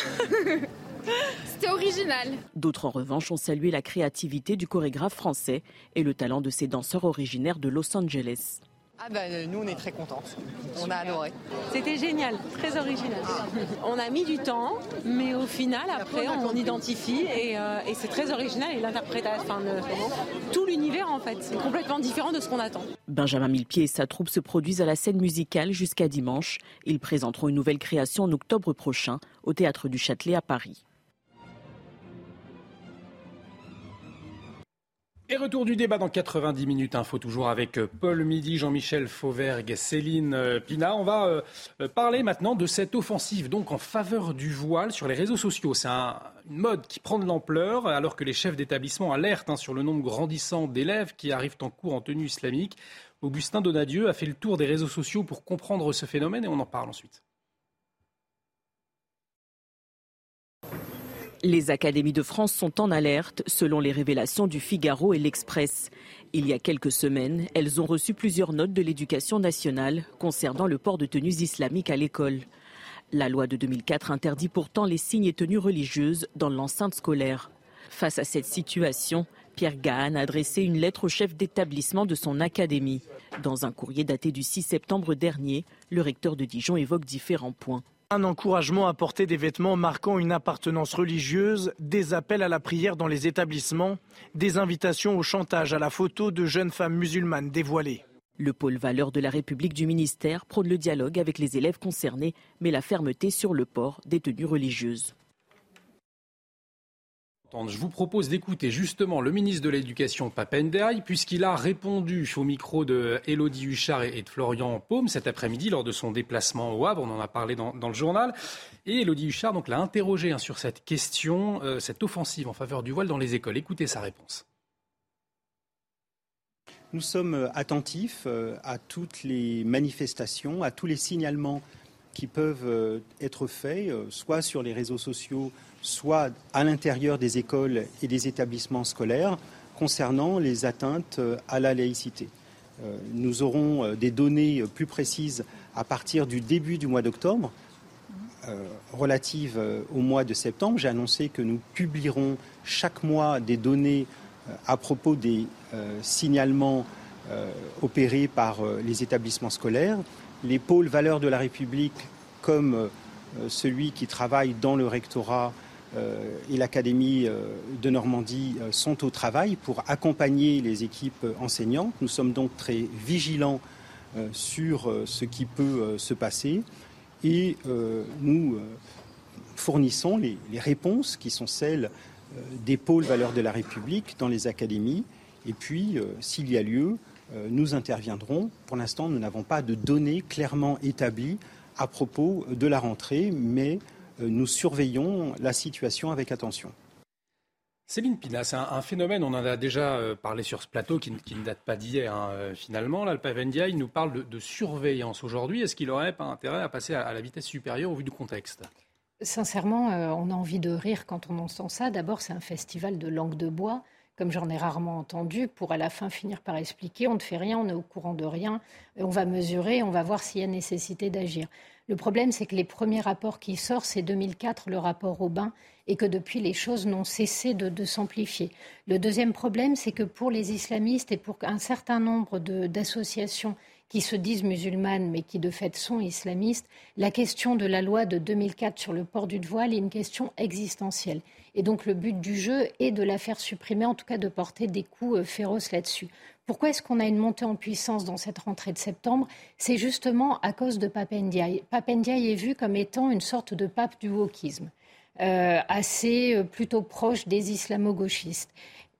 C'était original. D'autres en revanche ont salué la créativité du chorégraphe français et le talent de ses danseurs originaires de Los Angeles. Ah ben, nous, on est très contentes. On a adoré. C'était génial, très original. On a mis du temps, mais au final, après, on identifie et, euh, et c'est très original. Et l'interprétation, enfin, le, tout l'univers, en fait, c'est complètement différent de ce qu'on attend. Benjamin Millepied et sa troupe se produisent à la scène musicale jusqu'à dimanche. Ils présenteront une nouvelle création en octobre prochain au Théâtre du Châtelet à Paris. Et retour du débat dans quatre-vingt-dix minutes info, toujours avec Paul Midy, Jean-Michel Fauvergue, Céline Pina. On va parler maintenant de cette offensive donc en faveur du voile sur les réseaux sociaux. C'est un, une mode qui prend de l'ampleur alors que les chefs d'établissement alertent hein, sur le nombre grandissant d'élèves qui arrivent en cours en tenue islamique. Augustin Donadieu a fait le tour des réseaux sociaux pour comprendre ce phénomène et on en parle ensuite. Les académies de France sont en alerte, selon les révélations du Figaro et l'Express. Il y a quelques semaines, elles ont reçu plusieurs notes de l'éducation nationale concernant le port de tenues islamiques à l'école. La loi de deux mille quatre interdit pourtant les signes et tenues religieuses dans l'enceinte scolaire. Face à cette situation, Pierre Gahan a adressé une lettre au chef d'établissement de son académie. Dans un courrier daté du six septembre dernier, le recteur de Dijon évoque différents points. Un encouragement à porter des vêtements marquant une appartenance religieuse, des appels à la prière dans les établissements, des invitations au chantage à la photo de jeunes femmes musulmanes dévoilées. Le pôle valeurs de la République du ministère prône le dialogue avec les élèves concernés, mais la fermeté sur le port des tenues religieuses. Je vous propose d'écouter justement le ministre de l'Éducation, Pap Ndiaye, puisqu'il a répondu au micro de Élodie Huchard et de Florian Paume cet après-midi lors de son déplacement au Havre. On en a parlé dans, dans le journal. Et Élodie Huchard donc, l'a interrogé hein, sur cette question, euh, cette offensive en faveur du voile dans les écoles. Écoutez sa réponse. Nous sommes attentifs à toutes les manifestations, à tous les signalements qui peuvent être faits, soit sur les réseaux sociaux, soit à l'intérieur des écoles et des établissements scolaires, concernant les atteintes à la laïcité. Nous aurons des données plus précises à partir du début du mois d'octobre, relatives au mois de septembre. J'ai annoncé que nous publierons chaque mois des données à propos des signalements opérés par les établissements scolaires. Les pôles valeurs de la République, comme celui qui travaille dans le rectorat et l'Académie de Normandie, sont au travail pour accompagner les équipes enseignantes. Nous sommes donc très vigilants sur ce qui peut se passer et nous fournissons les réponses qui sont celles des pôles valeurs de la République dans les académies. Et puis, s'il y a lieu, nous interviendrons. Pour l'instant, nous n'avons pas de données clairement établies à propos de la rentrée, mais nous surveillons la situation avec attention. Céline Pina, c'est un, un phénomène, on en a déjà parlé sur ce plateau, qui, qui ne date pas d'hier hein, finalement. Là, le Pap Ndiaye nous parle de, de surveillance aujourd'hui. Est-ce qu'il aurait pas intérêt à passer à, à la vitesse supérieure au vu du contexte ? Sincèrement, euh, on a envie de rire quand on entend ça. D'abord, c'est un festival de langue de bois, comme j'en ai rarement entendu, pour à la fin finir par expliquer, on ne fait rien, on est au courant de rien, on va mesurer, on va voir s'il y a nécessité d'agir. Le problème, c'est que les premiers rapports qui sortent, c'est deux mille quatre, le rapport Aubin, et que depuis, les choses n'ont cessé de, de s'amplifier. Le deuxième problème, c'est que pour les islamistes et pour un certain nombre de, d'associations qui se disent musulmanes, mais qui de fait sont islamistes, la question de la loi de deux mille quatre sur le port du voile est une question existentielle. Et donc le but du jeu est de la faire supprimer, en tout cas de porter des coups féroces là-dessus. Pourquoi est-ce qu'on a une montée en puissance dans cette rentrée de septembre ? C'est justement à cause de Pap Ndiaye. Pap Ndiaye est vu comme étant une sorte de pape du wokisme, euh, assez euh, plutôt proche des islamo-gauchistes.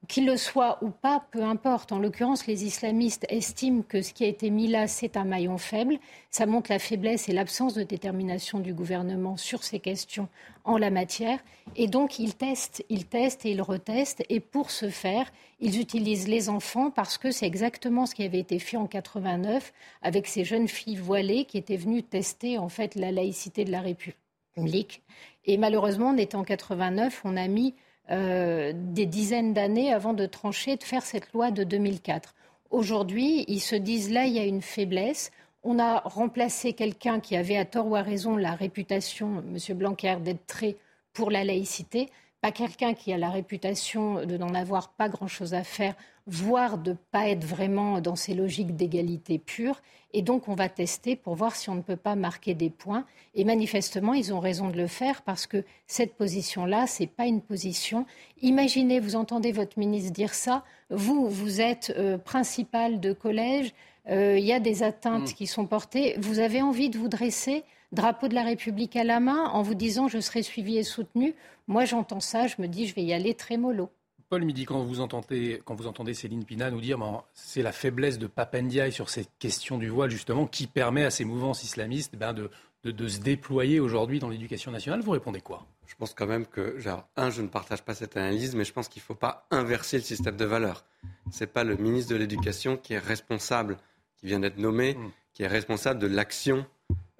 Qu'il le soit ou pas, peu importe. En l'occurrence, les islamistes estiment que ce qui a été mis là, c'est un maillon faible. Ça montre la faiblesse et l'absence de détermination du gouvernement sur ces questions en la matière. Et donc, ils testent, ils testent et ils retestent. Et pour ce faire, ils utilisent les enfants parce que c'est exactement ce qui avait été fait en quatre-vingt-neuf avec ces jeunes filles voilées qui étaient venues tester en fait la laïcité de la République. Et malheureusement, on était en quatre-vingt-neuf, on a mis... Euh, des dizaines d'années avant de trancher, de faire cette loi de deux mille quatre. Aujourd'hui, ils se disent là, il y a une faiblesse. On a remplacé quelqu'un qui avait à tort ou à raison la réputation, M. Blanquer, d'être très pour la laïcité, pas quelqu'un qui a la réputation de n'en avoir pas grand-chose à faire, voire de ne pas être vraiment dans ces logiques d'égalité pure. Et donc, on va tester pour voir si on ne peut pas marquer des points. Et manifestement, ils ont raison de le faire parce que cette position-là, ce n'est pas une position. Imaginez, vous entendez votre ministre dire ça. Vous, vous êtes euh, principal de collège. Il euh, y a des atteintes mmh. qui sont portées. Vous avez envie de vous dresser drapeau de la République à la main, en vous disant « je serai suivi et soutenu ». Moi, j'entends ça, je me dis « je vais y aller très mollo ». Paul Midy, quand vous entendez, quand vous entendez Céline Pina nous dire ben, « c'est la faiblesse de Pap Ndiaye sur cette question du voile, justement, qui permet à ces mouvances islamistes ben, de, de, de se déployer aujourd'hui dans l'éducation nationale », vous répondez quoi ? Je pense quand même que, genre, un, je ne partage pas cette analyse, mais je pense qu'il ne faut pas inverser le système de valeurs. Ce n'est pas le ministre de l'Éducation qui est responsable, qui vient d'être nommé, mmh. qui est responsable de l'action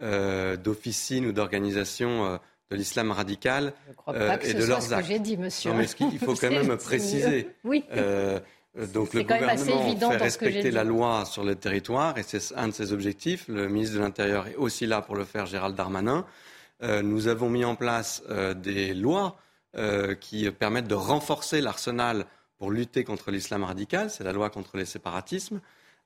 Euh, d'officines ou d'organisations euh, de l'islam radical euh, et de leurs actes. Je ne crois pas que ce soit ce que j'ai dit, monsieur. Non, mais il faut quand même préciser. Oui. Euh, donc le gouvernement fait respecter la loi sur le territoire et c'est un de ses objectifs. Le ministre de l'Intérieur est aussi là pour le faire, Gérald Darmanin. Euh, nous avons mis en place euh, des lois euh, qui permettent de renforcer l'arsenal pour lutter contre l'islam radical. C'est la loi contre les séparatismes.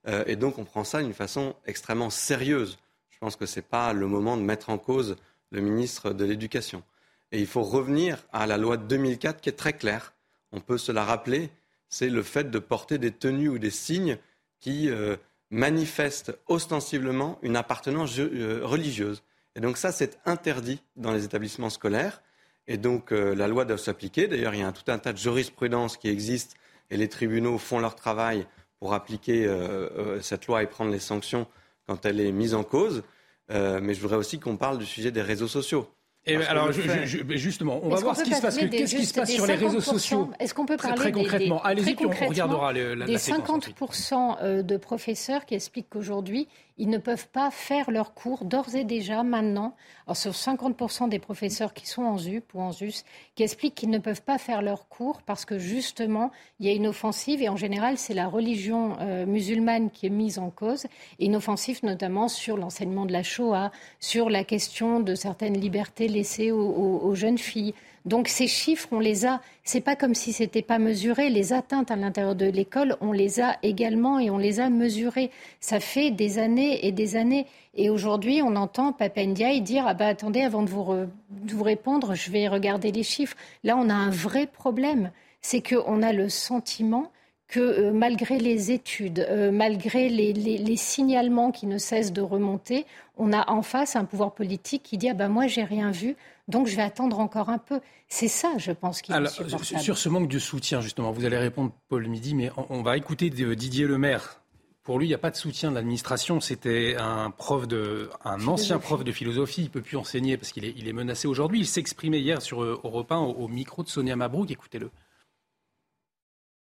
Euh, et donc on prend ça d'une façon extrêmement sérieuse. Je pense que ce n'est pas le moment de mettre en cause le ministre de l'Éducation. Et il faut revenir à la loi de deux mille quatre qui est très claire. On peut se la rappeler, c'est le fait de porter des tenues ou des signes qui euh, manifestent ostensiblement une appartenance euh, religieuse. Et donc ça, c'est interdit dans les établissements scolaires. Et donc euh, la loi doit s'appliquer. D'ailleurs, il y a un, tout un tas de jurisprudence qui existe et les tribunaux font leur travail pour appliquer euh, euh, cette loi et prendre les sanctions quand elle est mise en cause, euh, mais je voudrais aussi qu'on parle du sujet des réseaux sociaux. Et alors, je, je, justement, on Est-ce va voir ce qui se passe. Des, qu'est-ce qui se passe sur les réseaux sociaux ? Est-ce qu'on peut parler très, très concrètement des, des, Allez-y, puis on regardera le, la, des la séquence. cinquante pour cent de professeurs qui expliquent qu'aujourd'hui, ils ne peuvent pas faire leurs cours d'ores et déjà maintenant. Alors, sur cinquante pour cent des professeurs qui sont en ZUP ou en ZUS, qui expliquent qu'ils ne peuvent pas faire leurs cours parce que justement, il y a une offensive et en général, c'est la religion euh, musulmane qui est mise en cause. Et une offensive notamment sur l'enseignement de la Shoah, sur la question de certaines libertés laissées aux, aux, aux jeunes filles. Donc ces chiffres, on les a. C'est pas comme si c'était pas mesuré. Les atteintes à l'intérieur de l'école, on les a également et on les a mesurées. Ça fait des années et des années. Et aujourd'hui, on entend Pap Ndiaye dire « Ah bah attendez, avant de vous, re, de vous répondre, je vais regarder les chiffres ». Là, on a un vrai problème. C'est qu'on a le sentiment que euh, malgré les études, euh, malgré les, les, les signalements qui ne cessent de remonter, on a en face un pouvoir politique qui dit « Ah bah moi, j'ai rien vu ». Donc je vais attendre encore un peu. C'est ça, je pense, qui est insupportable. Sur ce manque de soutien, justement, vous allez répondre, Paul Midy, mais on, on va écouter Didier Lemaire. Pour lui, il n'y a pas de soutien de l'administration. C'était un prof de, un ancien prof de philosophie. Il ne peut plus enseigner parce qu'il est, il est menacé aujourd'hui. Il s'exprimait hier sur Europe un au, au micro de Sonia Mabrouk. Écoutez-le.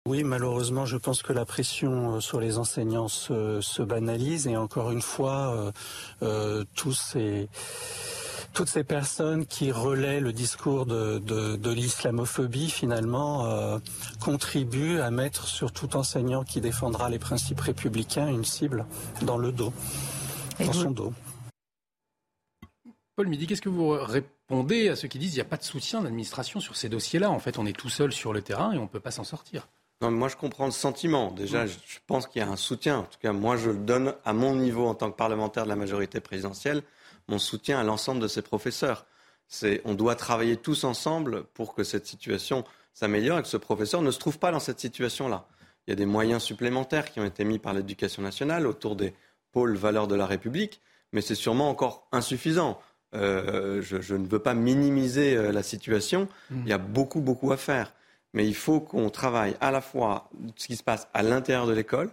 Oui, malheureusement, je pense que la pression sur les enseignants se, se banalise. Et encore une fois, euh, euh, tous ces... Toutes ces personnes qui relaient le discours de, de, de l'islamophobie, finalement, euh, contribuent à mettre sur tout enseignant qui défendra les principes républicains une cible dans le dos, Et dans vous... son dos. Paul Midy, qu'est-ce que vous répondez à ceux qui disent qu'il n'y a pas de soutien de l'administration sur ces dossiers-là ? En fait, on est tout seul sur le terrain et on ne peut pas s'en sortir. Non, mais moi, je comprends le sentiment. Déjà, mmh. je pense qu'il y a un soutien. En tout cas, moi, je le donne à mon niveau en tant que parlementaire de la majorité présidentielle. Mon soutien à l'ensemble de ces professeurs. C'est, on doit travailler tous ensemble pour que cette situation s'améliore et que ce professeur ne se trouve pas dans cette situation-là. Il y a des moyens supplémentaires qui ont été mis par l'Éducation nationale autour des pôles valeurs de la République, mais c'est sûrement encore insuffisant. Euh, je, je ne veux pas minimiser la situation. Il y a beaucoup, beaucoup à faire. Mais il faut qu'on travaille à la fois ce qui se passe à l'intérieur de l'école,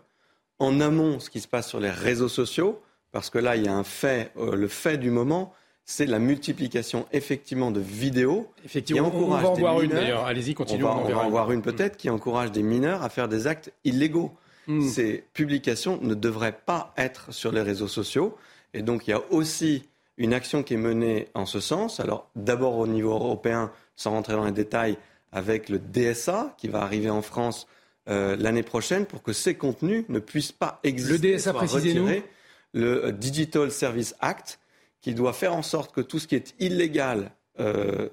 en amont ce qui se passe sur les réseaux sociaux, parce que là, il y a un fait, euh, le fait du moment, c'est la multiplication effectivement de vidéos effectivement, qui encouragent on va en des voir mineurs, une d'ailleurs. Allez-y, continuons. On va, on va en, en voir une peut-être mmh. qui encourage des mineurs à faire des actes illégaux. Mmh. Ces publications ne devraient pas être sur les réseaux sociaux. Et donc, il y a aussi une action qui est menée en ce sens. Alors, d'abord au niveau européen, sans rentrer dans les détails, avec le D S A qui va arriver en France euh, l'année prochaine pour que ces contenus ne puissent pas exister. Le D S A, précisez-nous. Le Digital Service Act, qui doit faire en sorte que tout ce qui est illégal euh,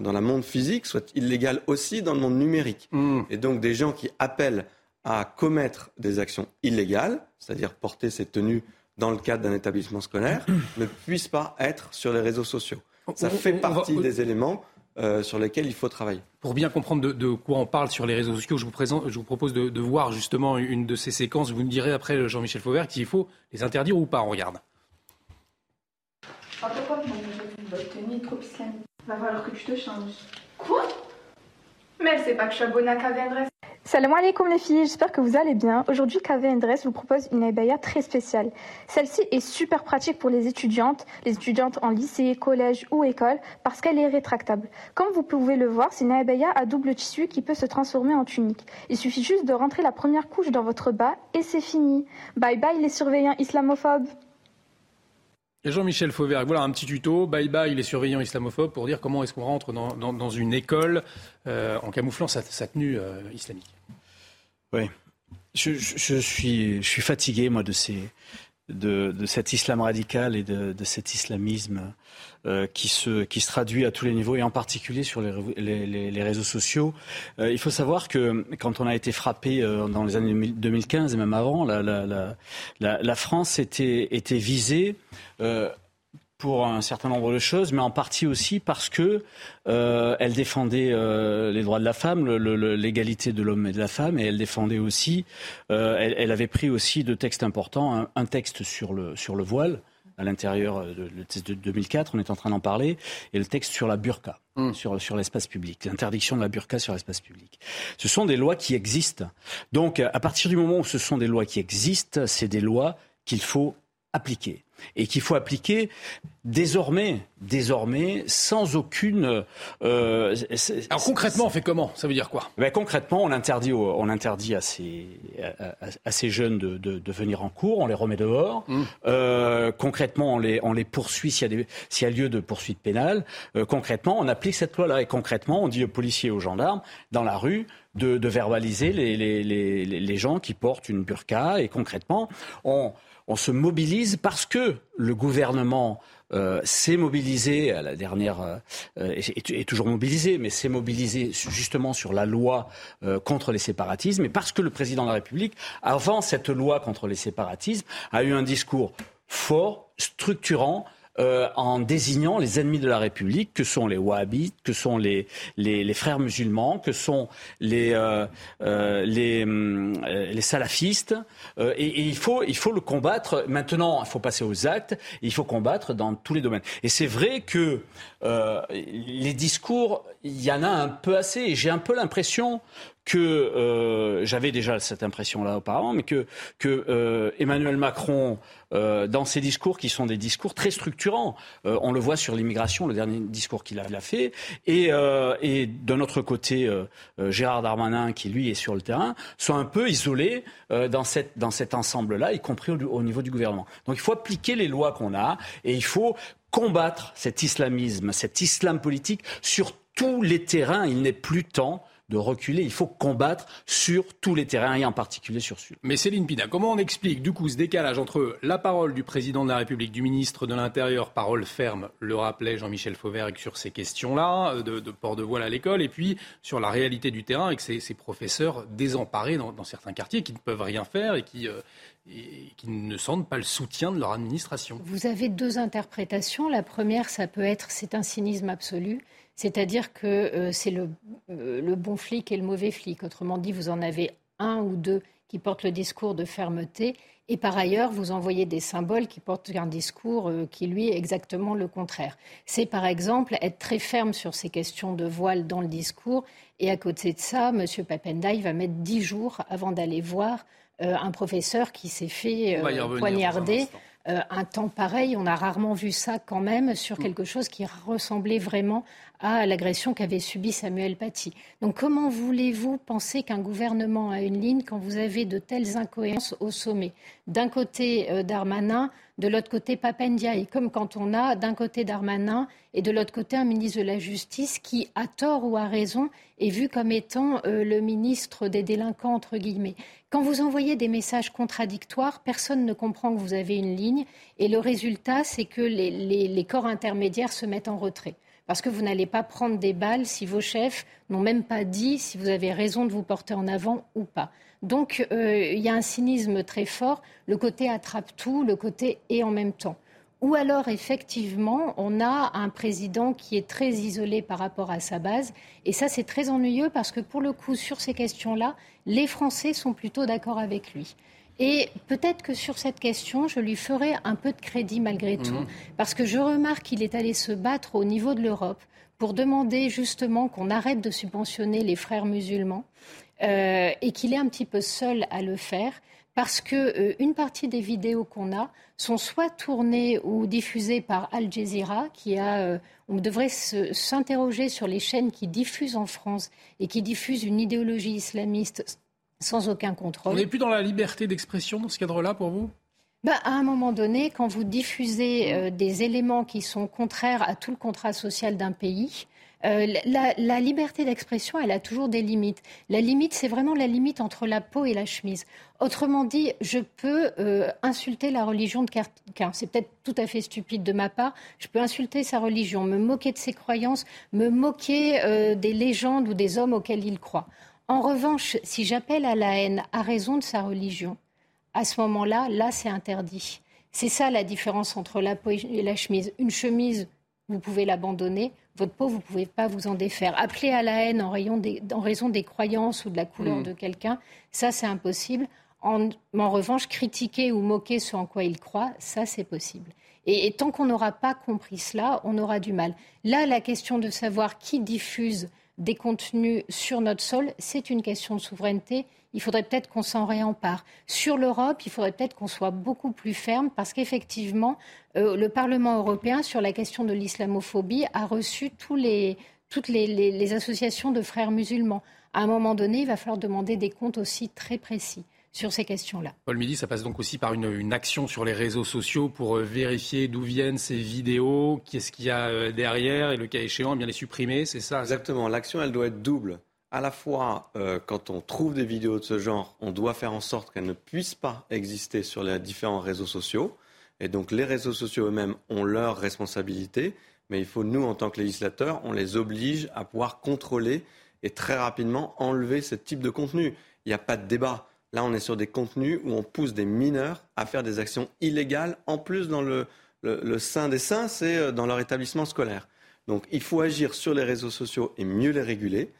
dans le monde physique soit illégale aussi dans le monde numérique. Mmh. Et donc des gens qui appellent à commettre des actions illégales, c'est-à-dire porter ces tenues dans le cadre d'un établissement scolaire, ne puissent pas être sur les réseaux sociaux. Ça fait partie des éléments euh, sur lesquels il faut travailler. Pour bien comprendre de, de quoi on parle sur les réseaux sociaux, je vous, présente, je vous propose de, de voir justement une de ces séquences. Vous me direz après, Jean-Michel Fauvergue, s'il faut les interdire ou pas. On regarde. Va falloir que tu te changes. Quoi ? Mais elle sait pas que je suis abonnée à K V Dress. Salam alaikum les filles, j'espère que vous allez bien. Aujourd'hui, K V Dress vous propose une abaya très spéciale. Celle-ci est super pratique pour les étudiantes, les étudiantes en lycée, collège ou école, parce qu'elle est rétractable. Comme vous pouvez le voir, c'est une abaya à double tissu qui peut se transformer en tunique. Il suffit juste de rentrer la première couche dans votre bas et c'est fini. Bye bye les surveillants islamophobes. Jean-Michel Fauvergue, voilà un petit tuto, bye bye les surveillants islamophobes, pour dire comment est-ce qu'on rentre dans, dans, dans une école euh, en camouflant sa, sa tenue euh, islamique. Oui, je, je, je, suis, je suis fatigué moi de, ces, de, de cet islam radical et de, de cet islamisme euh, qui, se, qui se traduit à tous les niveaux et en particulier sur les, les, les, les réseaux sociaux. Euh, il faut savoir que quand on a été frappé euh, dans les années deux mille quinze et même avant, la, la, la, la, la France était, était visée Euh, pour un certain nombre de choses, mais en partie aussi parce que euh, elle défendait euh, les droits de la femme, le, le, l'égalité de l'homme et de la femme, et elle défendait aussi, euh, elle, elle avait pris aussi deux textes importants, un, un texte sur le, sur le voile, à l'intérieur de, le texte de deux mille quatre, on est en train d'en parler, et le texte sur la burqa, mmh. sur, sur l'espace public, l'interdiction de la burqa sur l'espace public. Ce sont des lois qui existent. Donc, à partir du moment où ce sont des lois qui existent, c'est des lois qu'il faut appliquer. Et qu'il faut appliquer désormais, désormais, sans aucune... Euh, c'est, Alors concrètement, c'est... on fait comment ? Ça veut dire quoi ? Ben, concrètement, on interdit, on interdit à ces, à, à ces jeunes de, de, de venir en cours, on les remet dehors. Mmh. Euh, concrètement, on les, on les poursuit s'il y a des, s'il y a lieu de poursuite pénale. Euh, concrètement, on applique cette loi-là. Et concrètement, on dit aux policiers et aux gendarmes, dans la rue, de, de verbaliser les, les, les, les gens qui portent une burqa. Et concrètement, on... On se mobilise parce que le gouvernement euh, s'est mobilisé, à la dernière, euh, est, est toujours mobilisé, mais s'est mobilisé justement sur la loi euh, contre les séparatismes, et parce que le président de la République, avant cette loi contre les séparatismes, a eu un discours fort, structurant, Euh, en désignant les ennemis de la République, que sont les wahhabites, que sont les, les, les frères musulmans, que sont les, euh, euh, les, euh, les salafistes. Euh, et et il, faut, il faut le combattre. Maintenant, il faut passer aux actes. Et il faut combattre dans tous les domaines. Et c'est vrai que euh, les discours, il y en a un peu assez. Et j'ai un peu l'impression que euh, j'avais déjà cette impression-là auparavant, mais que, que euh, Emmanuel Macron, euh, dans ses discours qui sont des discours très structurants, euh, on le voit sur l'immigration, le dernier discours qu'il a fait, et, euh, et d'un autre côté, euh, Gérard Darmanin, qui lui est sur le terrain, sont un peu isolés euh, dans, cette, dans cet ensemble-là, y compris au, au niveau du gouvernement. Donc il faut appliquer les lois qu'on a, et il faut combattre cet islamisme, cet islam politique sur tous les terrains. Il n'est plus temps de reculer, il faut combattre sur tous les terrains et en particulier sur celui-là. Mais Céline Pina, comment on explique du coup ce décalage entre la parole du président de la République, du ministre de l'Intérieur, parole ferme, le rappelait Jean-Michel Fauvergue sur ces questions-là, de, de port de voile à l'école, et puis sur la réalité du terrain avec ces, ces professeurs désemparés dans, dans certains quartiers qui ne peuvent rien faire et qui... Euh, et qui ne sentent pas le soutien de leur administration. Vous avez deux interprétations. La première, ça peut être, c'est un cynisme absolu, c'est-à-dire que euh, c'est le, euh, le bon flic et le mauvais flic. Autrement dit, vous en avez un ou deux qui portent le discours de fermeté, et par ailleurs, vous envoyez des symboles qui portent un discours euh, qui, lui, est exactement le contraire. C'est, par exemple, être très ferme sur ces questions de voile dans le discours, et à côté de ça, M. Pap Ndiaye va mettre dix jours avant d'aller voir Euh, un professeur qui s'est fait euh, poignarder. Euh, un temps pareil, on a rarement vu ça quand même sur quelque chose qui ressemblait vraiment à l'agression qu'avait subie Samuel Paty. Donc comment voulez-vous penser qu'un gouvernement a une ligne quand vous avez de telles incohérences au sommet ? D'un côté euh, Darmanin, de l'autre côté Pap Ndiaye, comme quand on a d'un côté Darmanin et de l'autre côté un ministre de la Justice qui, à tort ou à raison, est vu comme étant euh, le ministre des délinquants, entre guillemets. Quand vous envoyez des messages contradictoires, personne ne comprend que vous avez une ligne et le résultat, c'est que les, les, les corps intermédiaires se mettent en retrait. parce que vous n'allez pas prendre des balles si vos chefs n'ont même pas dit si vous avez raison de vous porter en avant ou pas. Donc euh, il y a un cynisme très fort, le côté attrape-tout, le côté et en même temps. Ou alors, effectivement, on a un président qui est très isolé par rapport à sa base. Et ça, c'est très ennuyeux parce que, pour le coup, sur ces questions-là, les Français sont plutôt d'accord avec lui. Et peut-être que sur cette question, je lui ferai un peu de crédit malgré tout. Mmh. Parce que je remarque qu'il est allé se battre au niveau de l'Europe pour demander justement qu'on arrête de subventionner les frères musulmans euh, et qu'il est un petit peu seul à le faire. Parce que euh, une partie des vidéos qu'on a sont soit tournées ou diffusées par Al Jazeera, qui a, euh, on devrait se, s'interroger sur les chaînes qui diffusent en France et qui diffusent une idéologie islamiste sans aucun contrôle. On n'est plus dans la liberté d'expression dans ce cadre-là pour vous ? Bah, à un moment donné, quand vous diffusez euh, des éléments qui sont contraires à tout le contrat social d'un pays... Euh, la, la liberté d'expression, elle a toujours des limites. La limite, c'est vraiment la limite entre la peau et la chemise. Autrement dit, je peux euh, insulter la religion de quelqu'un. C'est peut-être tout à fait stupide de ma part. Je peux insulter sa religion, me moquer de ses croyances, me moquer euh, des légendes ou des hommes auxquels il croit. En revanche, si j'appelle à la haine à raison de sa religion, à ce moment-là, là, c'est interdit. C'est ça la différence entre la peau et la chemise. Une chemise, vous pouvez l'abandonner. Votre peau, vous ne pouvez pas vous en défaire. Appeler à la haine en, rayon des, en raison des croyances ou de la couleur mmh. de quelqu'un, ça, c'est impossible. En, en revanche, critiquer ou moquer ce en quoi il croit, ça, c'est possible. Et, et tant qu'on n'aura pas compris cela, on aura du mal. Là, la question de savoir qui diffuse des contenus sur notre sol, c'est une question de souveraineté. Il faudrait peut-être qu'on s'en réempare. Sur l'Europe, il faudrait peut-être qu'on soit beaucoup plus ferme parce qu'effectivement, euh, le Parlement européen, sur la question de l'islamophobie, a reçu tous les, toutes les, les, les associations de frères musulmans. À un moment donné, il va falloir demander des comptes aussi très précis sur ces questions-là. Paul Midy, ça passe donc aussi par une, une action sur les réseaux sociaux pour euh, vérifier d'où viennent ces vidéos, qu'est-ce qu'il y a euh, derrière et le cas échéant, eh bien les supprimer, c'est ça ? Exactement. L'action, elle doit être double. À la fois, euh, quand on trouve des vidéos de ce genre, on doit faire en sorte qu'elles ne puissent pas exister sur les différents réseaux sociaux. Et donc, les réseaux sociaux eux-mêmes ont leur responsabilité. Mais il faut, nous, en tant que législateurs, on les oblige à pouvoir contrôler et très rapidement enlever ce type de contenu. Il n'y a pas de débat. Là, on est sur des contenus où on pousse des mineurs à faire des actions illégales. En plus, dans le, le, le sein des seins, c'est dans leur établissement scolaire. Donc, il faut agir sur les réseaux sociaux et mieux les réguler.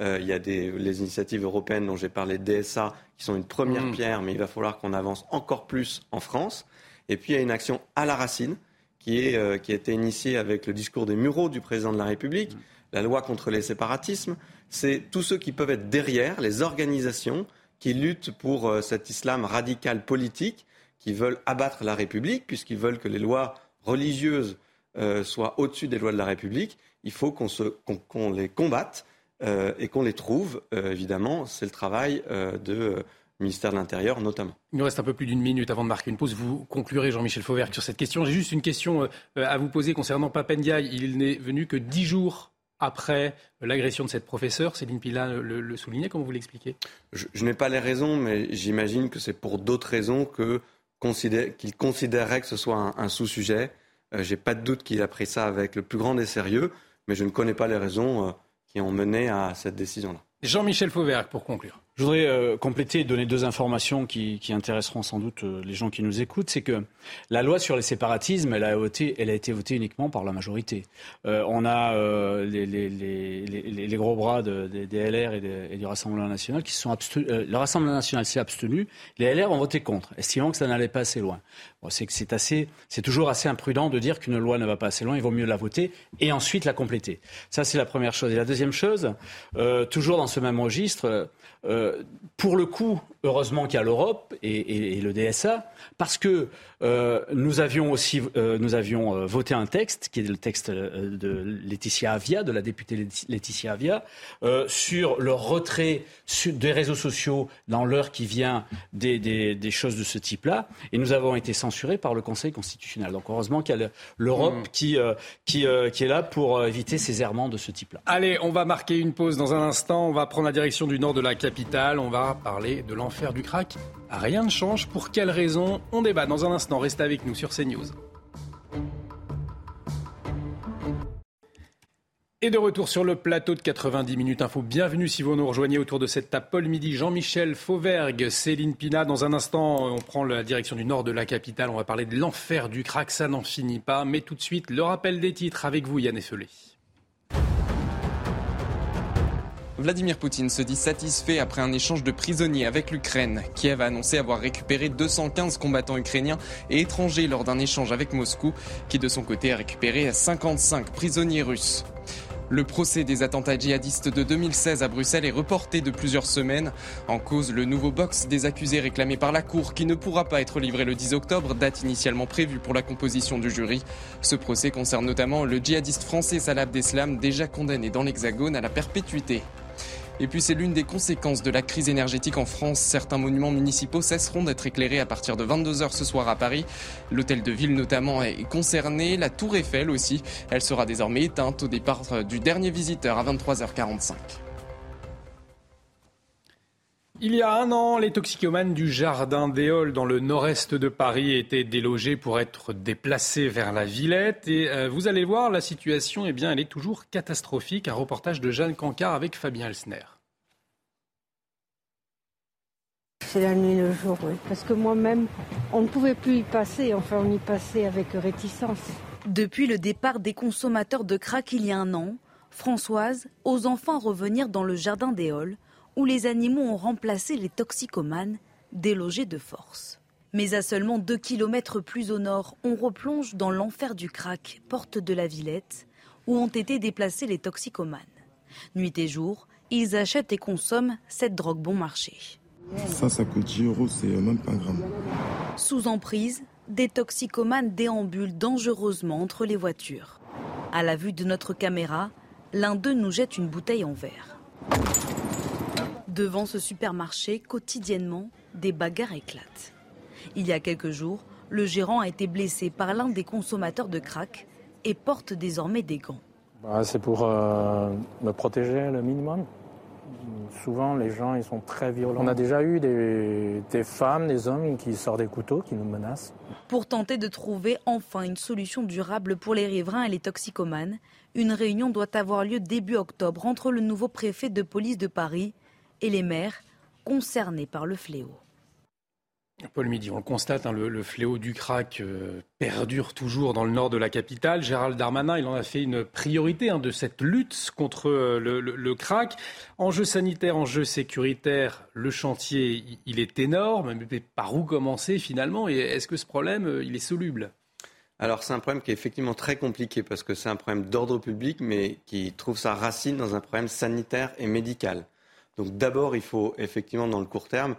Euh, il y a des, les initiatives européennes dont j'ai parlé, D S A, qui sont une première mmh. pierre, mais il va falloir qu'on avance encore plus en France. Et puis, il y a une action à la racine qui, est, euh, qui a été initiée avec le discours des Mureaux du président de la République, mmh. la loi contre les séparatismes. C'est tous ceux qui peuvent être derrière, les organisations qui luttent pour euh, cet islam radical politique, qui veulent abattre la République, puisqu'ils veulent que les lois religieuses euh, soient au-dessus des lois de la République. Il faut qu'on, se, qu'on, qu'on les combatte. Euh, et qu'on les trouve, euh, évidemment, c'est le travail euh, du euh, ministère de l'Intérieur notamment. Il nous reste un peu plus d'une minute avant de marquer une pause. Vous conclurez, Jean-Michel Fauvergue, sur cette question. J'ai juste une question euh, à vous poser concernant Pap Ndiaye. Il n'est venu que dix jours après l'agression de cette professeure. Céline Pila le, le soulignait. Comment vous l'expliquez ? je, je n'ai pas les raisons, mais j'imagine que c'est pour d'autres raisons que considère, qu'il considérait que ce soit un, un sous-sujet. Euh, je n'ai pas de doute qu'il a pris ça avec le plus grand des sérieux, mais je ne connais pas les raisons... Euh, qui ont mené à cette décision-là. Jean-Michel Fauvergue, pour conclure. Je voudrais euh, compléter et donner deux informations qui, qui intéresseront sans doute euh, les gens qui nous écoutent. C'est que la loi sur les séparatismes, elle a, voté, elle a été votée uniquement par la majorité. Euh, on a euh, les, les, les, les, les gros bras de, des, des L R et, de, et du Rassemblement national qui se sont abstenus. Euh, le Rassemblement national s'est abstenu. Les L R ont voté contre, estimant que ça n'allait pas assez loin. Bon, c'est, c'est, assez, c'est toujours assez imprudent de dire qu'une loi ne va pas assez loin. Il vaut mieux la voter et ensuite la compléter. Ça, c'est la première chose. Et la deuxième chose, euh, toujours dans ce même registre, euh, pour le coup, heureusement qu'il y a l'Europe et, et, et le D S A, parce que euh, nous avions aussi euh, nous avions euh, voté un texte, qui est le texte euh, de Laetitia Avia, de la députée Laetitia Avia, euh, sur le retrait sur, des réseaux sociaux dans l'heure qui vient des, des, des choses de ce type-là, et nous avons été censurés par le Conseil constitutionnel. Donc heureusement qu'il y a l'Europe mmh. qui, euh, qui, euh, qui est là pour éviter ces errements de ce type-là. Allez, on va marquer une pause dans un instant, on va prendre la direction du nord de la capitale, on va parler de l'enfant. Faire du crack, rien ne change. Pour quelles raisons ? On débat dans un instant. Restez avec nous sur CNews. Et de retour sur le plateau de quatre-vingt-dix minutes Info. Bienvenue si vous nous rejoignez autour de cette table. Paul Midy, Jean-Michel Fauvergue, Céline Pila. Dans un instant, on prend la direction du nord de la capitale. On va parler de l'enfer du crack, ça n'en finit pas. Mais tout de suite, le rappel des titres avec vous, Yann Effelet. Vladimir Poutine se dit satisfait après un échange de prisonniers avec l'Ukraine. Kiev a annoncé avoir récupéré deux cent quinze combattants ukrainiens et étrangers lors d'un échange avec Moscou, qui de son côté a récupéré cinquante-cinq prisonniers russes. Le procès des attentats djihadistes de deux mille seize à Bruxelles est reporté de plusieurs semaines. En cause, le nouveau box des accusés réclamé par la Cour, qui ne pourra pas être livré le dix octobre, date initialement prévue pour la composition du jury. Ce procès concerne notamment le djihadiste français Salah Abdeslam, déjà condamné dans l'Hexagone à la perpétuité. Et puis c'est l'une des conséquences de la crise énergétique en France. Certains monuments municipaux cesseront d'être éclairés à partir de vingt-deux heures ce soir à Paris. L'hôtel de ville notamment est concerné, la tour Eiffel aussi. Elle sera désormais éteinte au départ du dernier visiteur à vingt-trois heures quarante-cinq. Il y a un an, les toxicomanes du jardin d'Éole dans le nord-est de Paris étaient délogés pour être déplacés vers la Villette. Et euh, vous allez voir, la situation, eh bien, elle est toujours catastrophique. Un reportage de Jeanne Cancar avec Fabien Elsner. C'est la nuit et le jour, oui. Parce que moi-même, on ne pouvait plus y passer. Enfin, on y passait avec réticence. Depuis le départ des consommateurs de crack il y a un an, Françoise ose enfin revenir dans le jardin d'Éole, où les animaux ont remplacé les toxicomanes, délogés de force. Mais à seulement deux kilomètres plus au nord, on replonge dans l'enfer du crack, porte de la Villette, où ont été déplacés les toxicomanes. Nuit et jour, ils achètent et consomment cette drogue bon marché. Ça, ça coûte dix euros, c'est même pas un gramme. Sous emprise, des toxicomanes déambulent dangereusement entre les voitures. À la vue de notre caméra, l'un d'eux nous jette une bouteille en verre. Devant ce supermarché, quotidiennement, des bagarres éclatent. Il y a quelques jours, le gérant a été blessé par l'un des consommateurs de crack et porte désormais des gants. Bah, c'est pour euh, me protéger le minimum. Souvent, les gens ils sont très violents. On a déjà eu des, des femmes, des hommes qui sortent des couteaux, qui nous menacent. Pour tenter de trouver enfin une solution durable pour les riverains et les toxicomanes, une réunion doit avoir lieu début octobre entre le nouveau préfet de police de Paris et les maires concernés par le fléau. Paul Midy, on le constate, hein, le, le fléau du crack euh, perdure toujours dans le nord de la capitale. Gérald Darmanin, il en a fait une priorité hein, de cette lutte contre euh, le, le, le crack. Enjeux sanitaires, enjeux sécuritaires, le chantier, il, il est énorme. Mais par où commencer finalement? Et est-ce que ce problème, euh, il est soluble? Alors c'est un problème qui est effectivement très compliqué parce que c'est un problème d'ordre public mais qui trouve sa racine dans un problème sanitaire et médical. Donc d'abord, il faut effectivement, dans le court terme,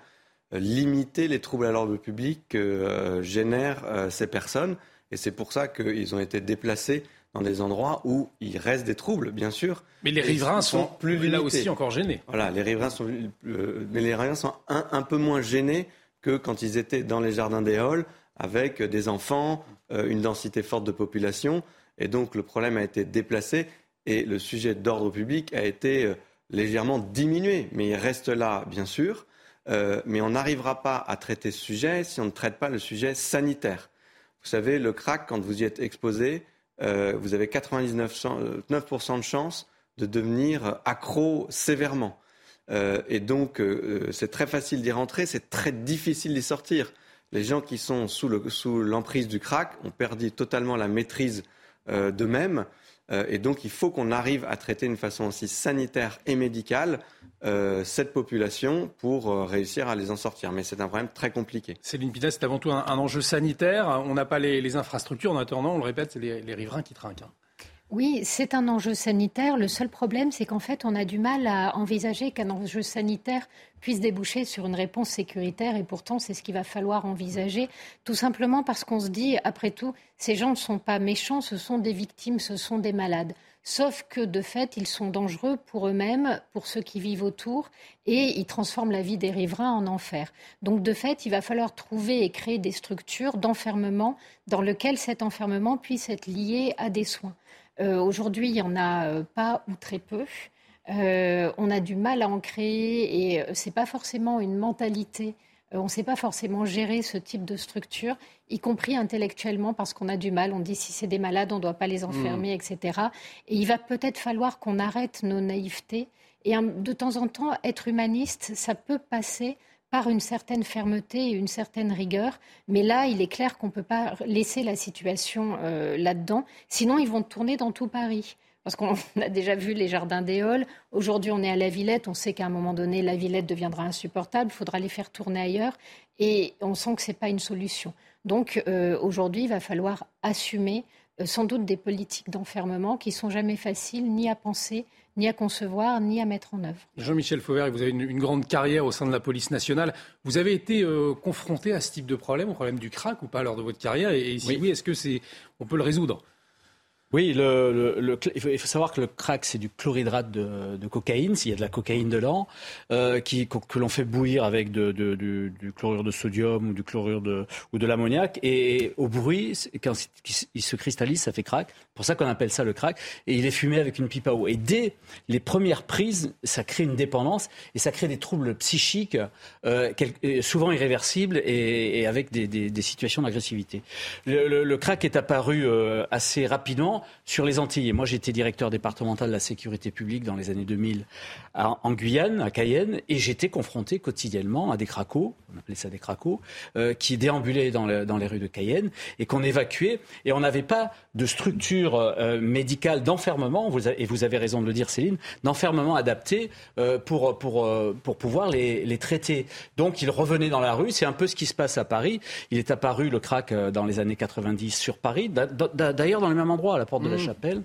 limiter les troubles à l'ordre public que génèrent ces personnes. Et c'est pour ça qu'ils ont été déplacés dans des endroits où il reste des troubles, bien sûr. Mais les riverains sont, sont plus là aussi encore gênés. Voilà, les riverains sont, euh, mais les riverains sont un, un peu moins gênés que quand ils étaient dans les jardins d'Éole avec des enfants, euh, une densité forte de population. Et donc le problème a été déplacé et le sujet d'ordre public a été... Euh, légèrement diminué, mais il reste là, bien sûr. Euh, mais on n'arrivera pas à traiter ce sujet si on ne traite pas le sujet sanitaire. Vous savez, le crack, quand vous y êtes exposé, euh, vous avez quatre-vingt-dix-neuf pour cent de chances de devenir accro sévèrement. Euh, et donc, euh, c'est très facile d'y rentrer, c'est très difficile d'y sortir. Les gens qui sont sous, le, sous l'emprise du crack ont perdu totalement la maîtrise euh, d'eux-mêmes. Et donc, il faut qu'on arrive à traiter d'une façon aussi sanitaire et médicale euh, cette population pour euh, réussir à les en sortir. Mais c'est un problème très compliqué. Céline Pila, c'est avant tout un, un enjeu sanitaire. On n'a pas les, les infrastructures. En attendant, on le répète, c'est les, les riverains qui trinquent. Hein. Oui, c'est un enjeu sanitaire. Le seul problème, c'est qu'en fait, on a du mal à envisager qu'un enjeu sanitaire puisse déboucher sur une réponse sécuritaire. Et pourtant, c'est ce qu'il va falloir envisager, tout simplement parce qu'on se dit, après tout, ces gens ne sont pas méchants, ce sont des victimes, ce sont des malades. Sauf que, de fait, ils sont dangereux pour eux-mêmes, pour ceux qui vivent autour, et ils transforment la vie des riverains en enfer. Donc, de fait, il va falloir trouver et créer des structures d'enfermement dans lesquelles cet enfermement puisse être lié à des soins. Euh, aujourd'hui, il n'y en a euh, pas ou très peu. Euh, on a du mal à en créer et ce n'est pas forcément une mentalité on ne sait pas forcément gérer ce type de structure, y compris intellectuellement, parce qu'on a du mal. On dit si c'est des malades, on ne doit pas les enfermer, mmh. et cetera. Et il va peut-être falloir qu'on arrête nos naïvetés. Et de temps en temps, être humaniste, ça peut passer par une certaine fermeté et une certaine rigueur. Mais là, il est clair qu'on ne peut pas laisser la situation euh, là-dedans. Sinon, ils vont tourner dans tout Paris. Parce qu'on a déjà vu les jardins d'Éole. Aujourd'hui, on est à la Villette. On sait qu'à un moment donné, la Villette deviendra insupportable. Il faudra les faire tourner ailleurs. Et on sent que ce n'est pas une solution. Donc euh, aujourd'hui, il va falloir assumer euh, sans doute des politiques d'enfermement qui ne sont jamais faciles ni à penser, ni à concevoir, ni à mettre en œuvre. Jean-Michel Fauvergue, vous avez une, une grande carrière au sein de la police nationale. Vous avez été euh, confronté à ce type de problème, au problème du crack ou pas lors de votre carrière. Et, et si oui, oui est-ce que c'est, on peut le résoudre ? Oui, le, le, le, il, faut, il faut savoir que le crack, c'est du chlorhydrate de, de cocaïne, s'il y a de la cocaïne dedans, euh, qui, que, que l'on fait bouillir avec de, de, du, du chlorure de sodium ou du chlorure de, ou de l'ammoniac. Et, et au bruit, quand il se cristallise, ça fait crack. C'est pour ça qu'on appelle ça le crack. Et il est fumé avec une pipe à eau. Et dès les premières prises, ça crée une dépendance et ça crée des troubles psychiques, euh, souvent irréversibles et, et avec des, des, des situations d'agressivité. Le, le, le crack est apparu euh, assez rapidement sur les Antilles. Et moi, j'étais directeur départemental de la sécurité publique dans les années deux mille à, en Guyane, à Cayenne, et j'étais confronté quotidiennement à des cracos, on appelait ça des cracos, euh, qui déambulaient dans, le, dans les rues de Cayenne et qu'on évacuait. Et on n'avait pas de structure euh, médicale d'enfermement, vous a, et vous avez raison de le dire, Céline, d'enfermement adapté euh, pour, pour, euh, pour pouvoir les, les traiter. Donc, ils revenaient dans la rue. C'est un peu ce qui se passe à Paris. Il est apparu, le crack, dans les années quatre-vingt-dix sur Paris, d'ailleurs dans le même endroit, à la porte de la Chapelle.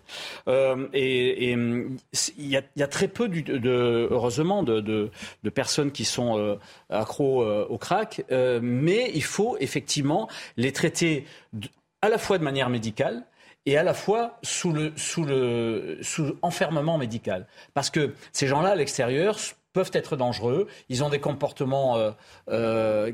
Euh, et il y, y a très peu, du, de, heureusement, de, de, de personnes qui sont euh, accros euh, au crack. Euh, mais il faut effectivement les traiter de, à la fois de manière médicale et à la fois sous le, sous le, sous enfermement médical. Parce que ces gens-là, à l'extérieur, peuvent être dangereux. Ils ont des comportements euh, euh,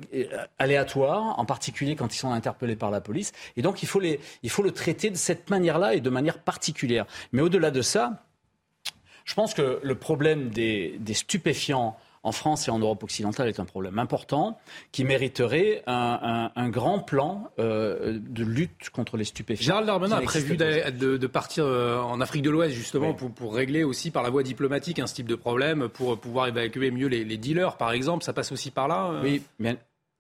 aléatoires, en particulier quand ils sont interpellés par la police. Et donc, il faut, les, il faut le traiter de cette manière-là et de manière particulière. Mais au-delà de ça, je pense que le problème des, des stupéfiants en France et en Europe occidentale est un problème important qui mériterait un, un, un grand plan euh, de lutte contre les stupéfiants. Gérald Darmanin a prévu de, de partir en Afrique de l'Ouest justement oui. pour, pour régler aussi par la voie diplomatique un ce type de problème, pour pouvoir évacuer mieux les, les dealers par exemple. Ça passe aussi par là euh... Oui, bien.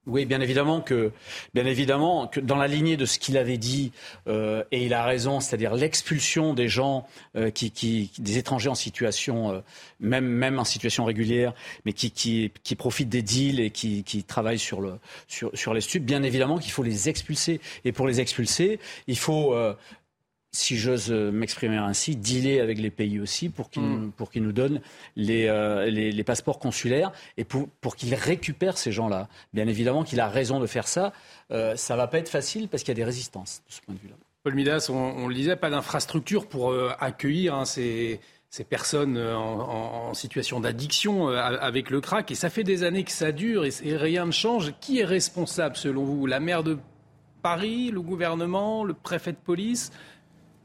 Oui, bien évidemment que, bien évidemment que dans la lignée de ce qu'il avait dit, euh, et il a raison, c'est-à-dire l'expulsion des gens, euh, qui, qui, des étrangers en situation, euh, même, même en situation régulière, mais qui, qui, qui profitent des deals et qui, qui travaillent sur le, sur, sur les stupes. Bien évidemment qu'il faut les expulser. Et pour les expulser, il faut, euh, si j'ose m'exprimer ainsi, dealer avec les pays aussi pour qu'ils, mmh. pour qu'ils nous donnent les, euh, les, les passeports consulaires et pour, pour qu'ils récupèrent ces gens-là. Bien évidemment qu'il a raison de faire ça. Euh, ça ne va pas être facile parce qu'il y a des résistances de ce point de vue-là. Paul Midas, on, on le disait, pas d'infrastructure pour euh, accueillir hein, ces, ces personnes en, en, en situation d'addiction euh, avec le crack. Et ça fait des années que ça dure et, et rien ne change. Qui est responsable selon vous ? La maire de Paris, le gouvernement, le préfet de police ?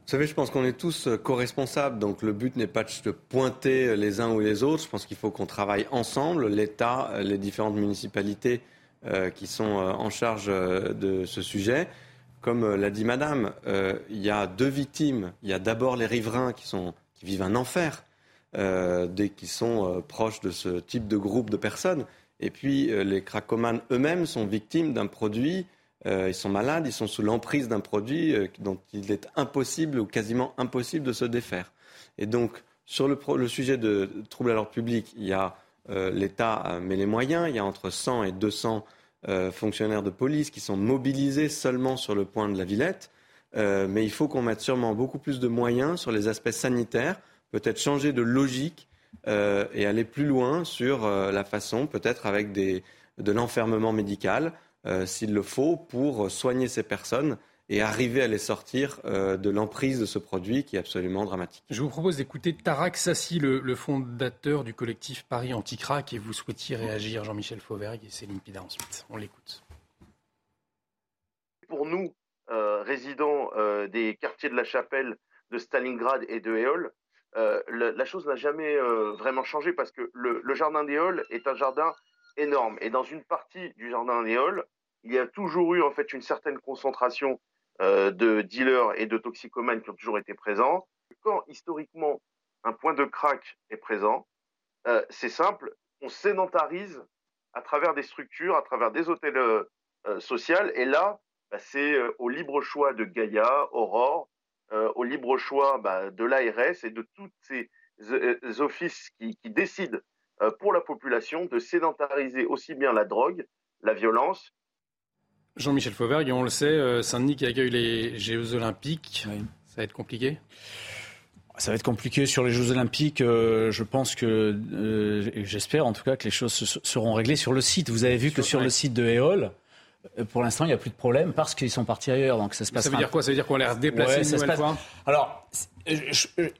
Vous savez, je pense qu'on est tous co-responsables, donc le but n'est pas de pointer les uns ou les autres. Je pense qu'il faut qu'on travaille ensemble, l'État, les différentes municipalités euh, qui sont en charge de ce sujet. Comme l'a dit Madame, euh, il y a deux victimes. Il y a d'abord les riverains qui, sont, qui vivent un enfer euh, dès qu'ils sont euh, proches de ce type de groupe de personnes. Et puis euh, les cracomanes eux-mêmes sont victimes d'un produit. Euh, ils sont malades, ils sont sous l'emprise d'un produit euh, dont il est impossible ou quasiment impossible de se défaire. Et donc, sur le, pro- le sujet de troubles à l'ordre public, il y a euh, l'État met les moyens, il y a entre cent et deux cents euh, fonctionnaires de police qui sont mobilisés seulement sur le point de la Villette. Euh, mais il faut qu'on mette sûrement beaucoup plus de moyens sur les aspects sanitaires, peut-être changer de logique euh, et aller plus loin sur euh, la façon, peut-être avec des, de l'enfermement médical, Euh, s'il le faut, pour soigner ces personnes et arriver à les sortir euh, de l'emprise de ce produit qui est absolument dramatique. Je vous propose d'écouter Tarak Sassi, le, le fondateur du collectif Paris Anti-Crack, et vous souhaitiez réagir, Jean-Michel Fauvergue et Céline Pila ensuite. On l'écoute. Pour nous, euh, résidents euh, des quartiers de la Chapelle, de Stalingrad et de Éole, euh, la, la chose n'a jamais euh, vraiment changé parce que le, le jardin d'Éole est un jardin énorme. Et dans une partie du jardin Éole, il y a toujours eu en fait une certaine concentration euh, de dealers et de toxicomanes qui ont toujours été présents. Quand historiquement un point de crack est présent, euh, c'est simple, on sédentarise à travers des structures, à travers des hôtels euh, euh, sociaux. Et là, bah, c'est euh, au libre choix de Gaïa, Aurore, euh, au libre choix bah, de l'A R S et de tous ces euh, offices qui, qui décident euh, pour la population de sédentariser aussi bien la drogue, la violence. Jean-Michel Fauvergue, on le sait, Saint-Denis qui accueille les Jeux olympiques, oui. Ça va être compliqué ? Ça va être compliqué sur les Jeux olympiques. Euh, je pense que, euh, j'espère en tout cas que les choses se, seront réglées sur le site. Vous avez vu que sur le site de Éole, pour l'instant, il n'y a plus de problème parce qu'ils sont partis ailleurs. Donc ça se passe. Ça veut dire quoi ? Ça veut dire qu'on les redéplace ouais, une nouvelle passe... fois ? Alors,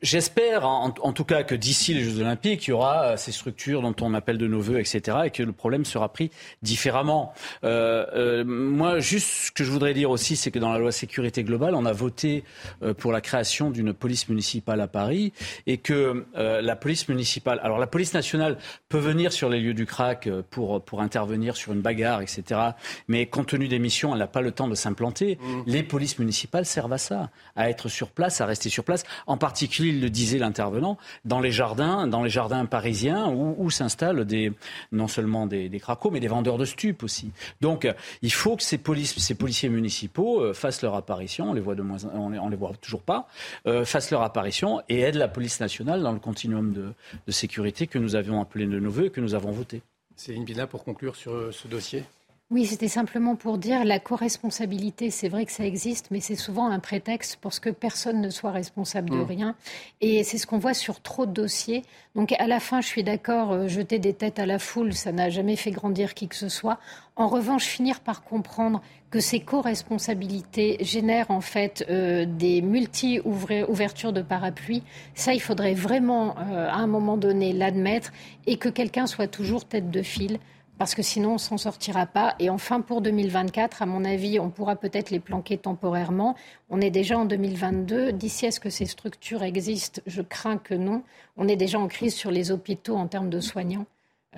j'espère en, en tout cas que d'ici les Jeux Olympiques, il y aura ces structures dont on appelle de nos voeux, et cetera, et que le problème sera pris différemment. Euh, euh, moi, juste ce que je voudrais dire aussi, c'est que dans la loi sécurité globale, on a voté euh, pour la création d'une police municipale à Paris, et que euh, la police municipale, alors la police nationale peut venir sur les lieux du crack pour pour intervenir sur une bagarre, et cetera. Mais compte tenu des missions, elle n'a pas le temps de s'implanter. Mmh. Les polices municipales servent à ça, à être sur place, à rester sur place. En particulier, il le disait l'intervenant, dans les jardins, dans les jardins parisiens où, où s'installent des, non seulement des, des cracos, mais des vendeurs de stupes aussi. Donc, il faut que ces, polices, ces policiers municipaux fassent leur apparition. On les voit de moins, on les, on les voit toujours pas. Euh, fassent leur apparition et aident la police nationale dans le continuum de, de sécurité que nous avions appelé de nos voeux et que nous avons voté. Céline Pila, pour conclure sur ce dossier. Oui, c'était simplement pour dire la co-responsabilité, c'est vrai que ça existe, mais c'est souvent un prétexte pour que personne ne soit responsable de rien. Et c'est ce qu'on voit sur trop de dossiers. Donc à la fin, je suis d'accord, jeter des têtes à la foule, ça n'a jamais fait grandir qui que ce soit. En revanche, finir par comprendre que ces co-responsabilités génèrent en fait euh, des multi-ouvertures de parapluie, ça, il faudrait vraiment, euh, à un moment donné, l'admettre et que quelqu'un soit toujours tête de file. Parce que sinon, on ne s'en sortira pas. Et enfin, pour deux mille vingt-quatre, à mon avis, on pourra peut-être les planquer temporairement. On est déjà en deux mille vingt-deux. D'ici à ce que ces structures existent, je crains que non. On est déjà en crise sur les hôpitaux en termes de soignants.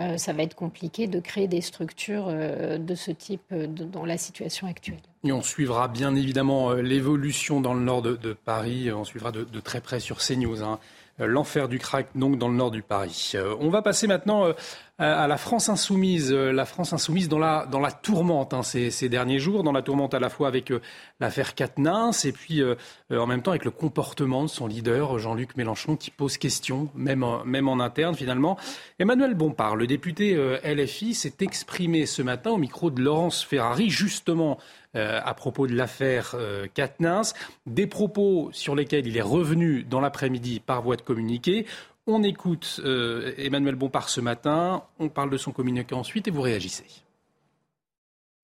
Euh, ça va être compliqué de créer des structures euh, de ce type euh, de, dans la situation actuelle. Et on suivra bien évidemment euh, l'évolution dans le nord de, de Paris. On suivra de, de très près sur CNews, hein. L'enfer du crack, donc, dans le nord du Paris. Euh, on va passer maintenant euh, à la France insoumise. Euh, la France insoumise dans la, dans la tourmente hein, ces, ces derniers jours, dans la tourmente à la fois avec euh, l'affaire Quatennens et puis euh, euh, en même temps avec le comportement de son leader, Jean-Luc Mélenchon, qui pose question, même, même en interne finalement. Emmanuel Bompard, le député euh, L F I, s'est exprimé ce matin au micro de Laurence Ferrari, justement Euh, à propos de l'affaire euh, Quatennens, des propos sur lesquels il est revenu dans l'après-midi par voie de communiqué. On écoute euh, Emmanuel Bompard ce matin, on parle de son communiqué ensuite et vous réagissez.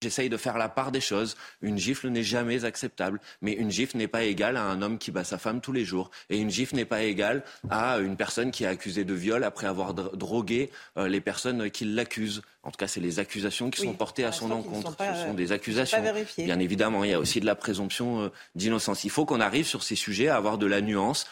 J'essaye de faire la part des choses. Une gifle n'est jamais acceptable, mais une gifle n'est pas égale à un homme qui bat sa femme tous les jours. Et une gifle n'est pas égale à une personne qui est accusée de viol après avoir drogué les personnes qui l'accusent. En tout cas, c'est les accusations qui oui, sont portées à son encontre. Pas, Ce sont des accusations. Bien évidemment, il y a aussi de la présomption d'innocence. Il faut qu'on arrive sur ces sujets à avoir de la nuance.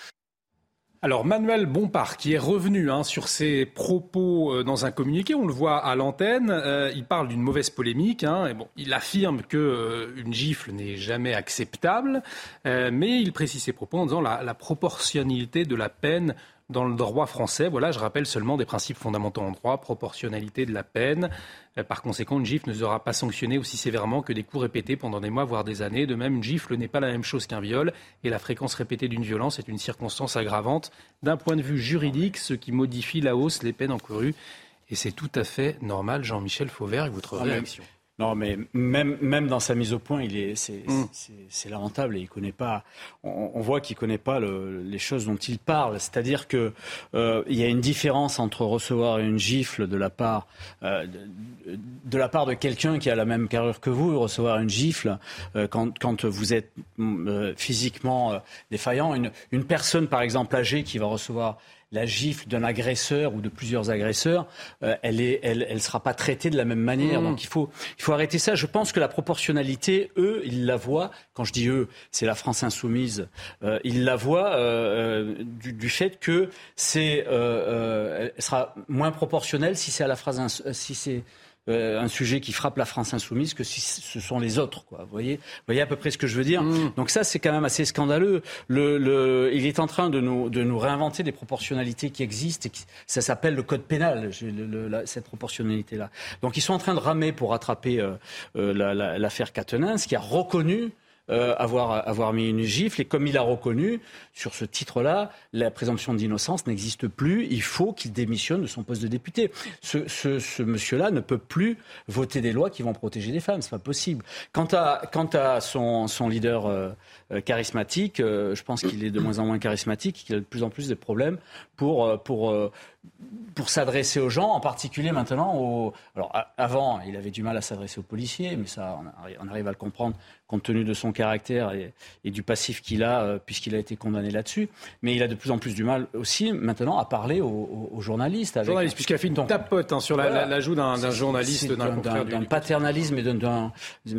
Alors, Manuel Bompard, qui est revenu hein, sur ses propos euh, dans un communiqué, on le voit à l'antenne, euh, il parle d'une mauvaise polémique, hein, et bon, il affirme qu'une euh, gifle n'est jamais acceptable, euh, mais il précise ses propos en disant la, la proportionnalité de la peine dans le droit français. Voilà, je rappelle seulement des principes fondamentaux en droit, proportionnalité de la peine. Euh, par conséquent, une gifle ne sera pas sanctionnée aussi sévèrement que des coups répétés pendant des mois, voire des années. De même, une gifle n'est pas la même chose qu'un viol et la fréquence répétée d'une violence est une circonstance aggravante d'un point de vue juridique, ce qui modifie la hausse, les peines encourues. Et c'est tout à fait normal, Jean-Michel Fauvergue, votre ah, réaction. Non, mais même, même dans sa mise au point, il est, c'est, mmh. c'est, c'est lamentable et il connaît pas. On, on voit qu'il connaît pas le, les choses dont il parle. C'est-à-dire que euh, il y a une différence entre recevoir une gifle de la part euh, de, de la part de quelqu'un qui a la même carrure que vous, recevoir une gifle euh, quand, quand vous êtes euh, physiquement euh, défaillant. Une, une personne, par exemple, âgée, qui va recevoir la gifle d'un agresseur ou de plusieurs agresseurs, euh, elle est, elle, elle sera pas traitée de la même manière. Mmh. Donc il faut, il faut arrêter ça. Je pense que la proportionnalité, eux, ils la voient. Quand je dis eux, c'est la France insoumise. Euh, ils la voient euh, du, du fait que c'est, euh, euh, elle sera moins proportionnelle si c'est à la phrase, ins- si c'est Euh, un sujet qui frappe la France insoumise que si ce sont les autres, quoi. Vous voyez, vous voyez à peu près ce que je veux dire. Mmh. Donc ça, c'est quand même assez scandaleux. Le, le, il est en train de nous, de nous réinventer des proportionnalités qui existent et qui, ça s'appelle le code pénal, le, le, la, cette proportionnalité-là. Donc ils sont en train de ramer pour rattraper euh, euh, la, la, l'affaire Quatennens, qui a reconnu Euh, avoir, avoir mis une gifle. Et comme il a reconnu, sur ce titre-là, la présomption d'innocence n'existe plus. Il faut qu'il démissionne de son poste de député. Ce, ce, ce monsieur-là ne peut plus voter des lois qui vont protéger les femmes. C'est pas possible. Quant à, quant à son, son leader euh, euh, charismatique, euh, je pense qu'il est de moins en moins charismatique, qu'il a de plus en plus de problèmes pour... Euh, pour euh, pour s'adresser aux gens, en particulier maintenant aux... Alors avant, il avait du mal à s'adresser aux policiers, mais ça, on arrive à le comprendre compte tenu de son caractère et, et du passif qu'il a, puisqu'il a été condamné là-dessus. Mais il a de plus en plus du mal aussi, maintenant, à parler aux, aux journalistes. Avec... Journaliste, puisqu'il a fait une tapote hein, sur la, voilà. la, la joue d'un, d'un journaliste. C'est, c'est d'un, d'un, d'un paternalisme, et d'un, d'un,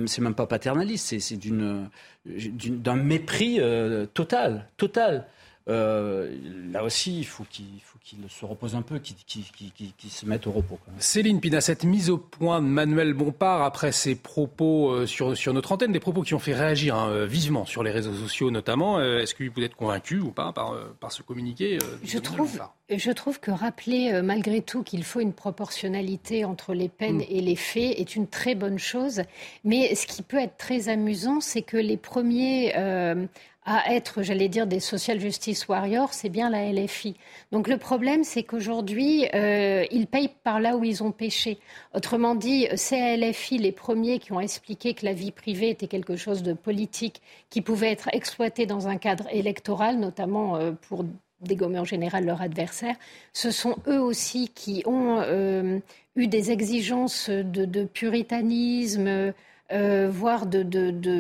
c'est même pas paternaliste, c'est, c'est d'une, d'une, d'un mépris euh, total, total. Euh, là aussi, il faut qu'il, faut qu'il se repose un peu, qu'il, qu'il, qu'il, qu'il se mette au repos. Quand même. Céline Pina, cette mise au point de Manuel Bompard après ses propos sur, sur notre antenne, des propos qui ont fait réagir hein, vivement sur les réseaux sociaux notamment. Est-ce que vous êtes convaincu ou pas par, par ce communiqué euh, je, trouve, je trouve que rappeler malgré tout qu'il faut une proportionnalité entre les peines mmh. et les faits est une très bonne chose. Mais ce qui peut être très amusant, c'est que les premiers... Euh, à être, j'allais dire, des social justice warriors, c'est bien la L F I. Donc le problème, c'est qu'aujourd'hui, euh, ils payent par là où ils ont péché. Autrement dit, c'est la L F I les premiers qui ont expliqué que la vie privée était quelque chose de politique, qui pouvait être exploité dans un cadre électoral, notamment euh, pour dégommer en général leurs adversaires. Ce sont eux aussi qui ont euh, eu des exigences de, de puritanisme, Euh, voire de, de, de,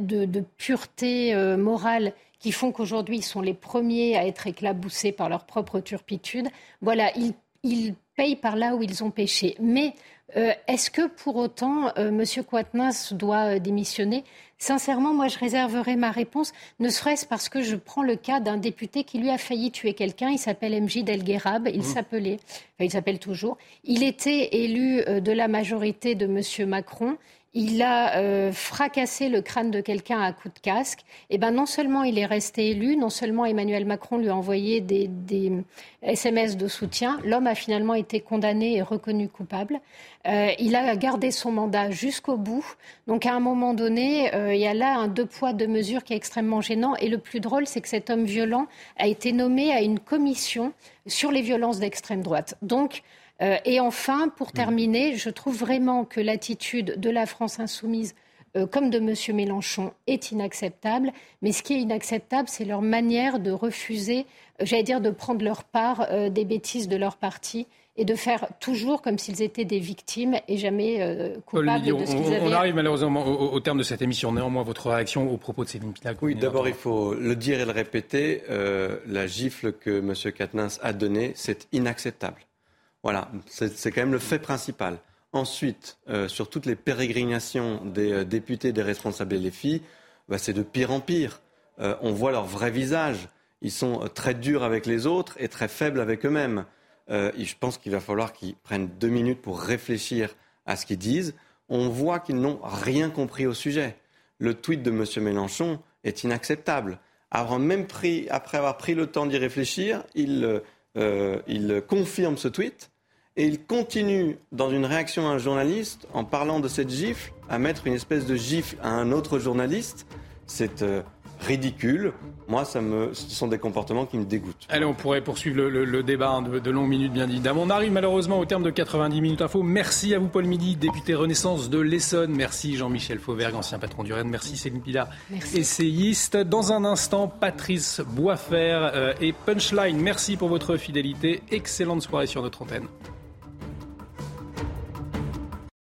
de, de pureté euh, morale qui font qu'aujourd'hui, ils sont les premiers à être éclaboussés par leur propre turpitude. Voilà, ils, ils payent par là où ils ont péché. Mais euh, est-ce que pour autant, euh, M. Quatennens doit euh, démissionner ? Sincèrement, moi, je réserverai ma réponse, ne serait-ce parce que je prends le cas d'un député qui, lui, a failli tuer quelqu'un. Il s'appelle M J Delguerab. Il mmh. s'appelait, enfin, il s'appelle toujours. Il était élu euh, de la majorité de M. Macron. Il a euh, fracassé le crâne de quelqu'un à coups de casque. Et ben non seulement il est resté élu, non seulement Emmanuel Macron lui a envoyé des, des S M S de soutien, l'homme a finalement été condamné et reconnu coupable. Euh, il a gardé son mandat jusqu'au bout. Donc à un moment donné, euh, il y a là un deux poids, deux mesures qui est extrêmement gênant. Et le plus drôle, c'est que cet homme violent a été nommé à une commission sur les violences d'extrême droite. Donc... Euh, et enfin, pour terminer, je trouve vraiment que l'attitude de la France insoumise, euh, comme de M. Mélenchon, est inacceptable. Mais ce qui est inacceptable, c'est leur manière de refuser, euh, j'allais dire, de prendre leur part euh, des bêtises de leur parti et de faire toujours comme s'ils étaient des victimes et jamais euh, coupables Olivier, de ce on, qu'ils avaient. On arrive malheureusement au, au terme de cette émission. Néanmoins, votre réaction aux propos de Céline Pila. Oui, d'abord, il faut le dire et le répéter. Euh, la gifle que M. Quatennens a donnée, c'est inacceptable. Voilà, c'est, c'est quand même le fait principal. Ensuite, euh, sur toutes les pérégrinations des euh, députés, des responsables L F I, bah, c'est de pire en pire. Euh, on voit leur vrai visage. Ils sont très durs avec les autres et très faibles avec eux-mêmes. Euh, et je pense qu'il va falloir qu'ils prennent deux minutes pour réfléchir à ce qu'ils disent. On voit qu'ils n'ont rien compris au sujet. Le tweet de M. Mélenchon est inacceptable. Après, même pris, après avoir pris le temps d'y réfléchir, il... Euh, Euh, il confirme ce tweet et il continue dans une réaction à un journaliste en parlant de cette gifle à mettre une espèce de gifle à un autre journaliste. C'est euh, ridicule. Moi, ça me, ce sont des comportements qui me dégoûtent. Allez, on pourrait poursuivre le, le, le débat de, de longues minutes, bien évidemment. On arrive malheureusement au terme de quatre-vingt-dix minutes info. Merci à vous, Paul Midy, député Renaissance de l'Essonne. Merci, Jean-Michel Fauvergue, ancien patron du Rennes. Merci, Céline Pila, essayiste. Dans un instant, Patrice Boisfer euh, et Punchline. Merci pour votre fidélité. Excellente soirée sur notre antenne.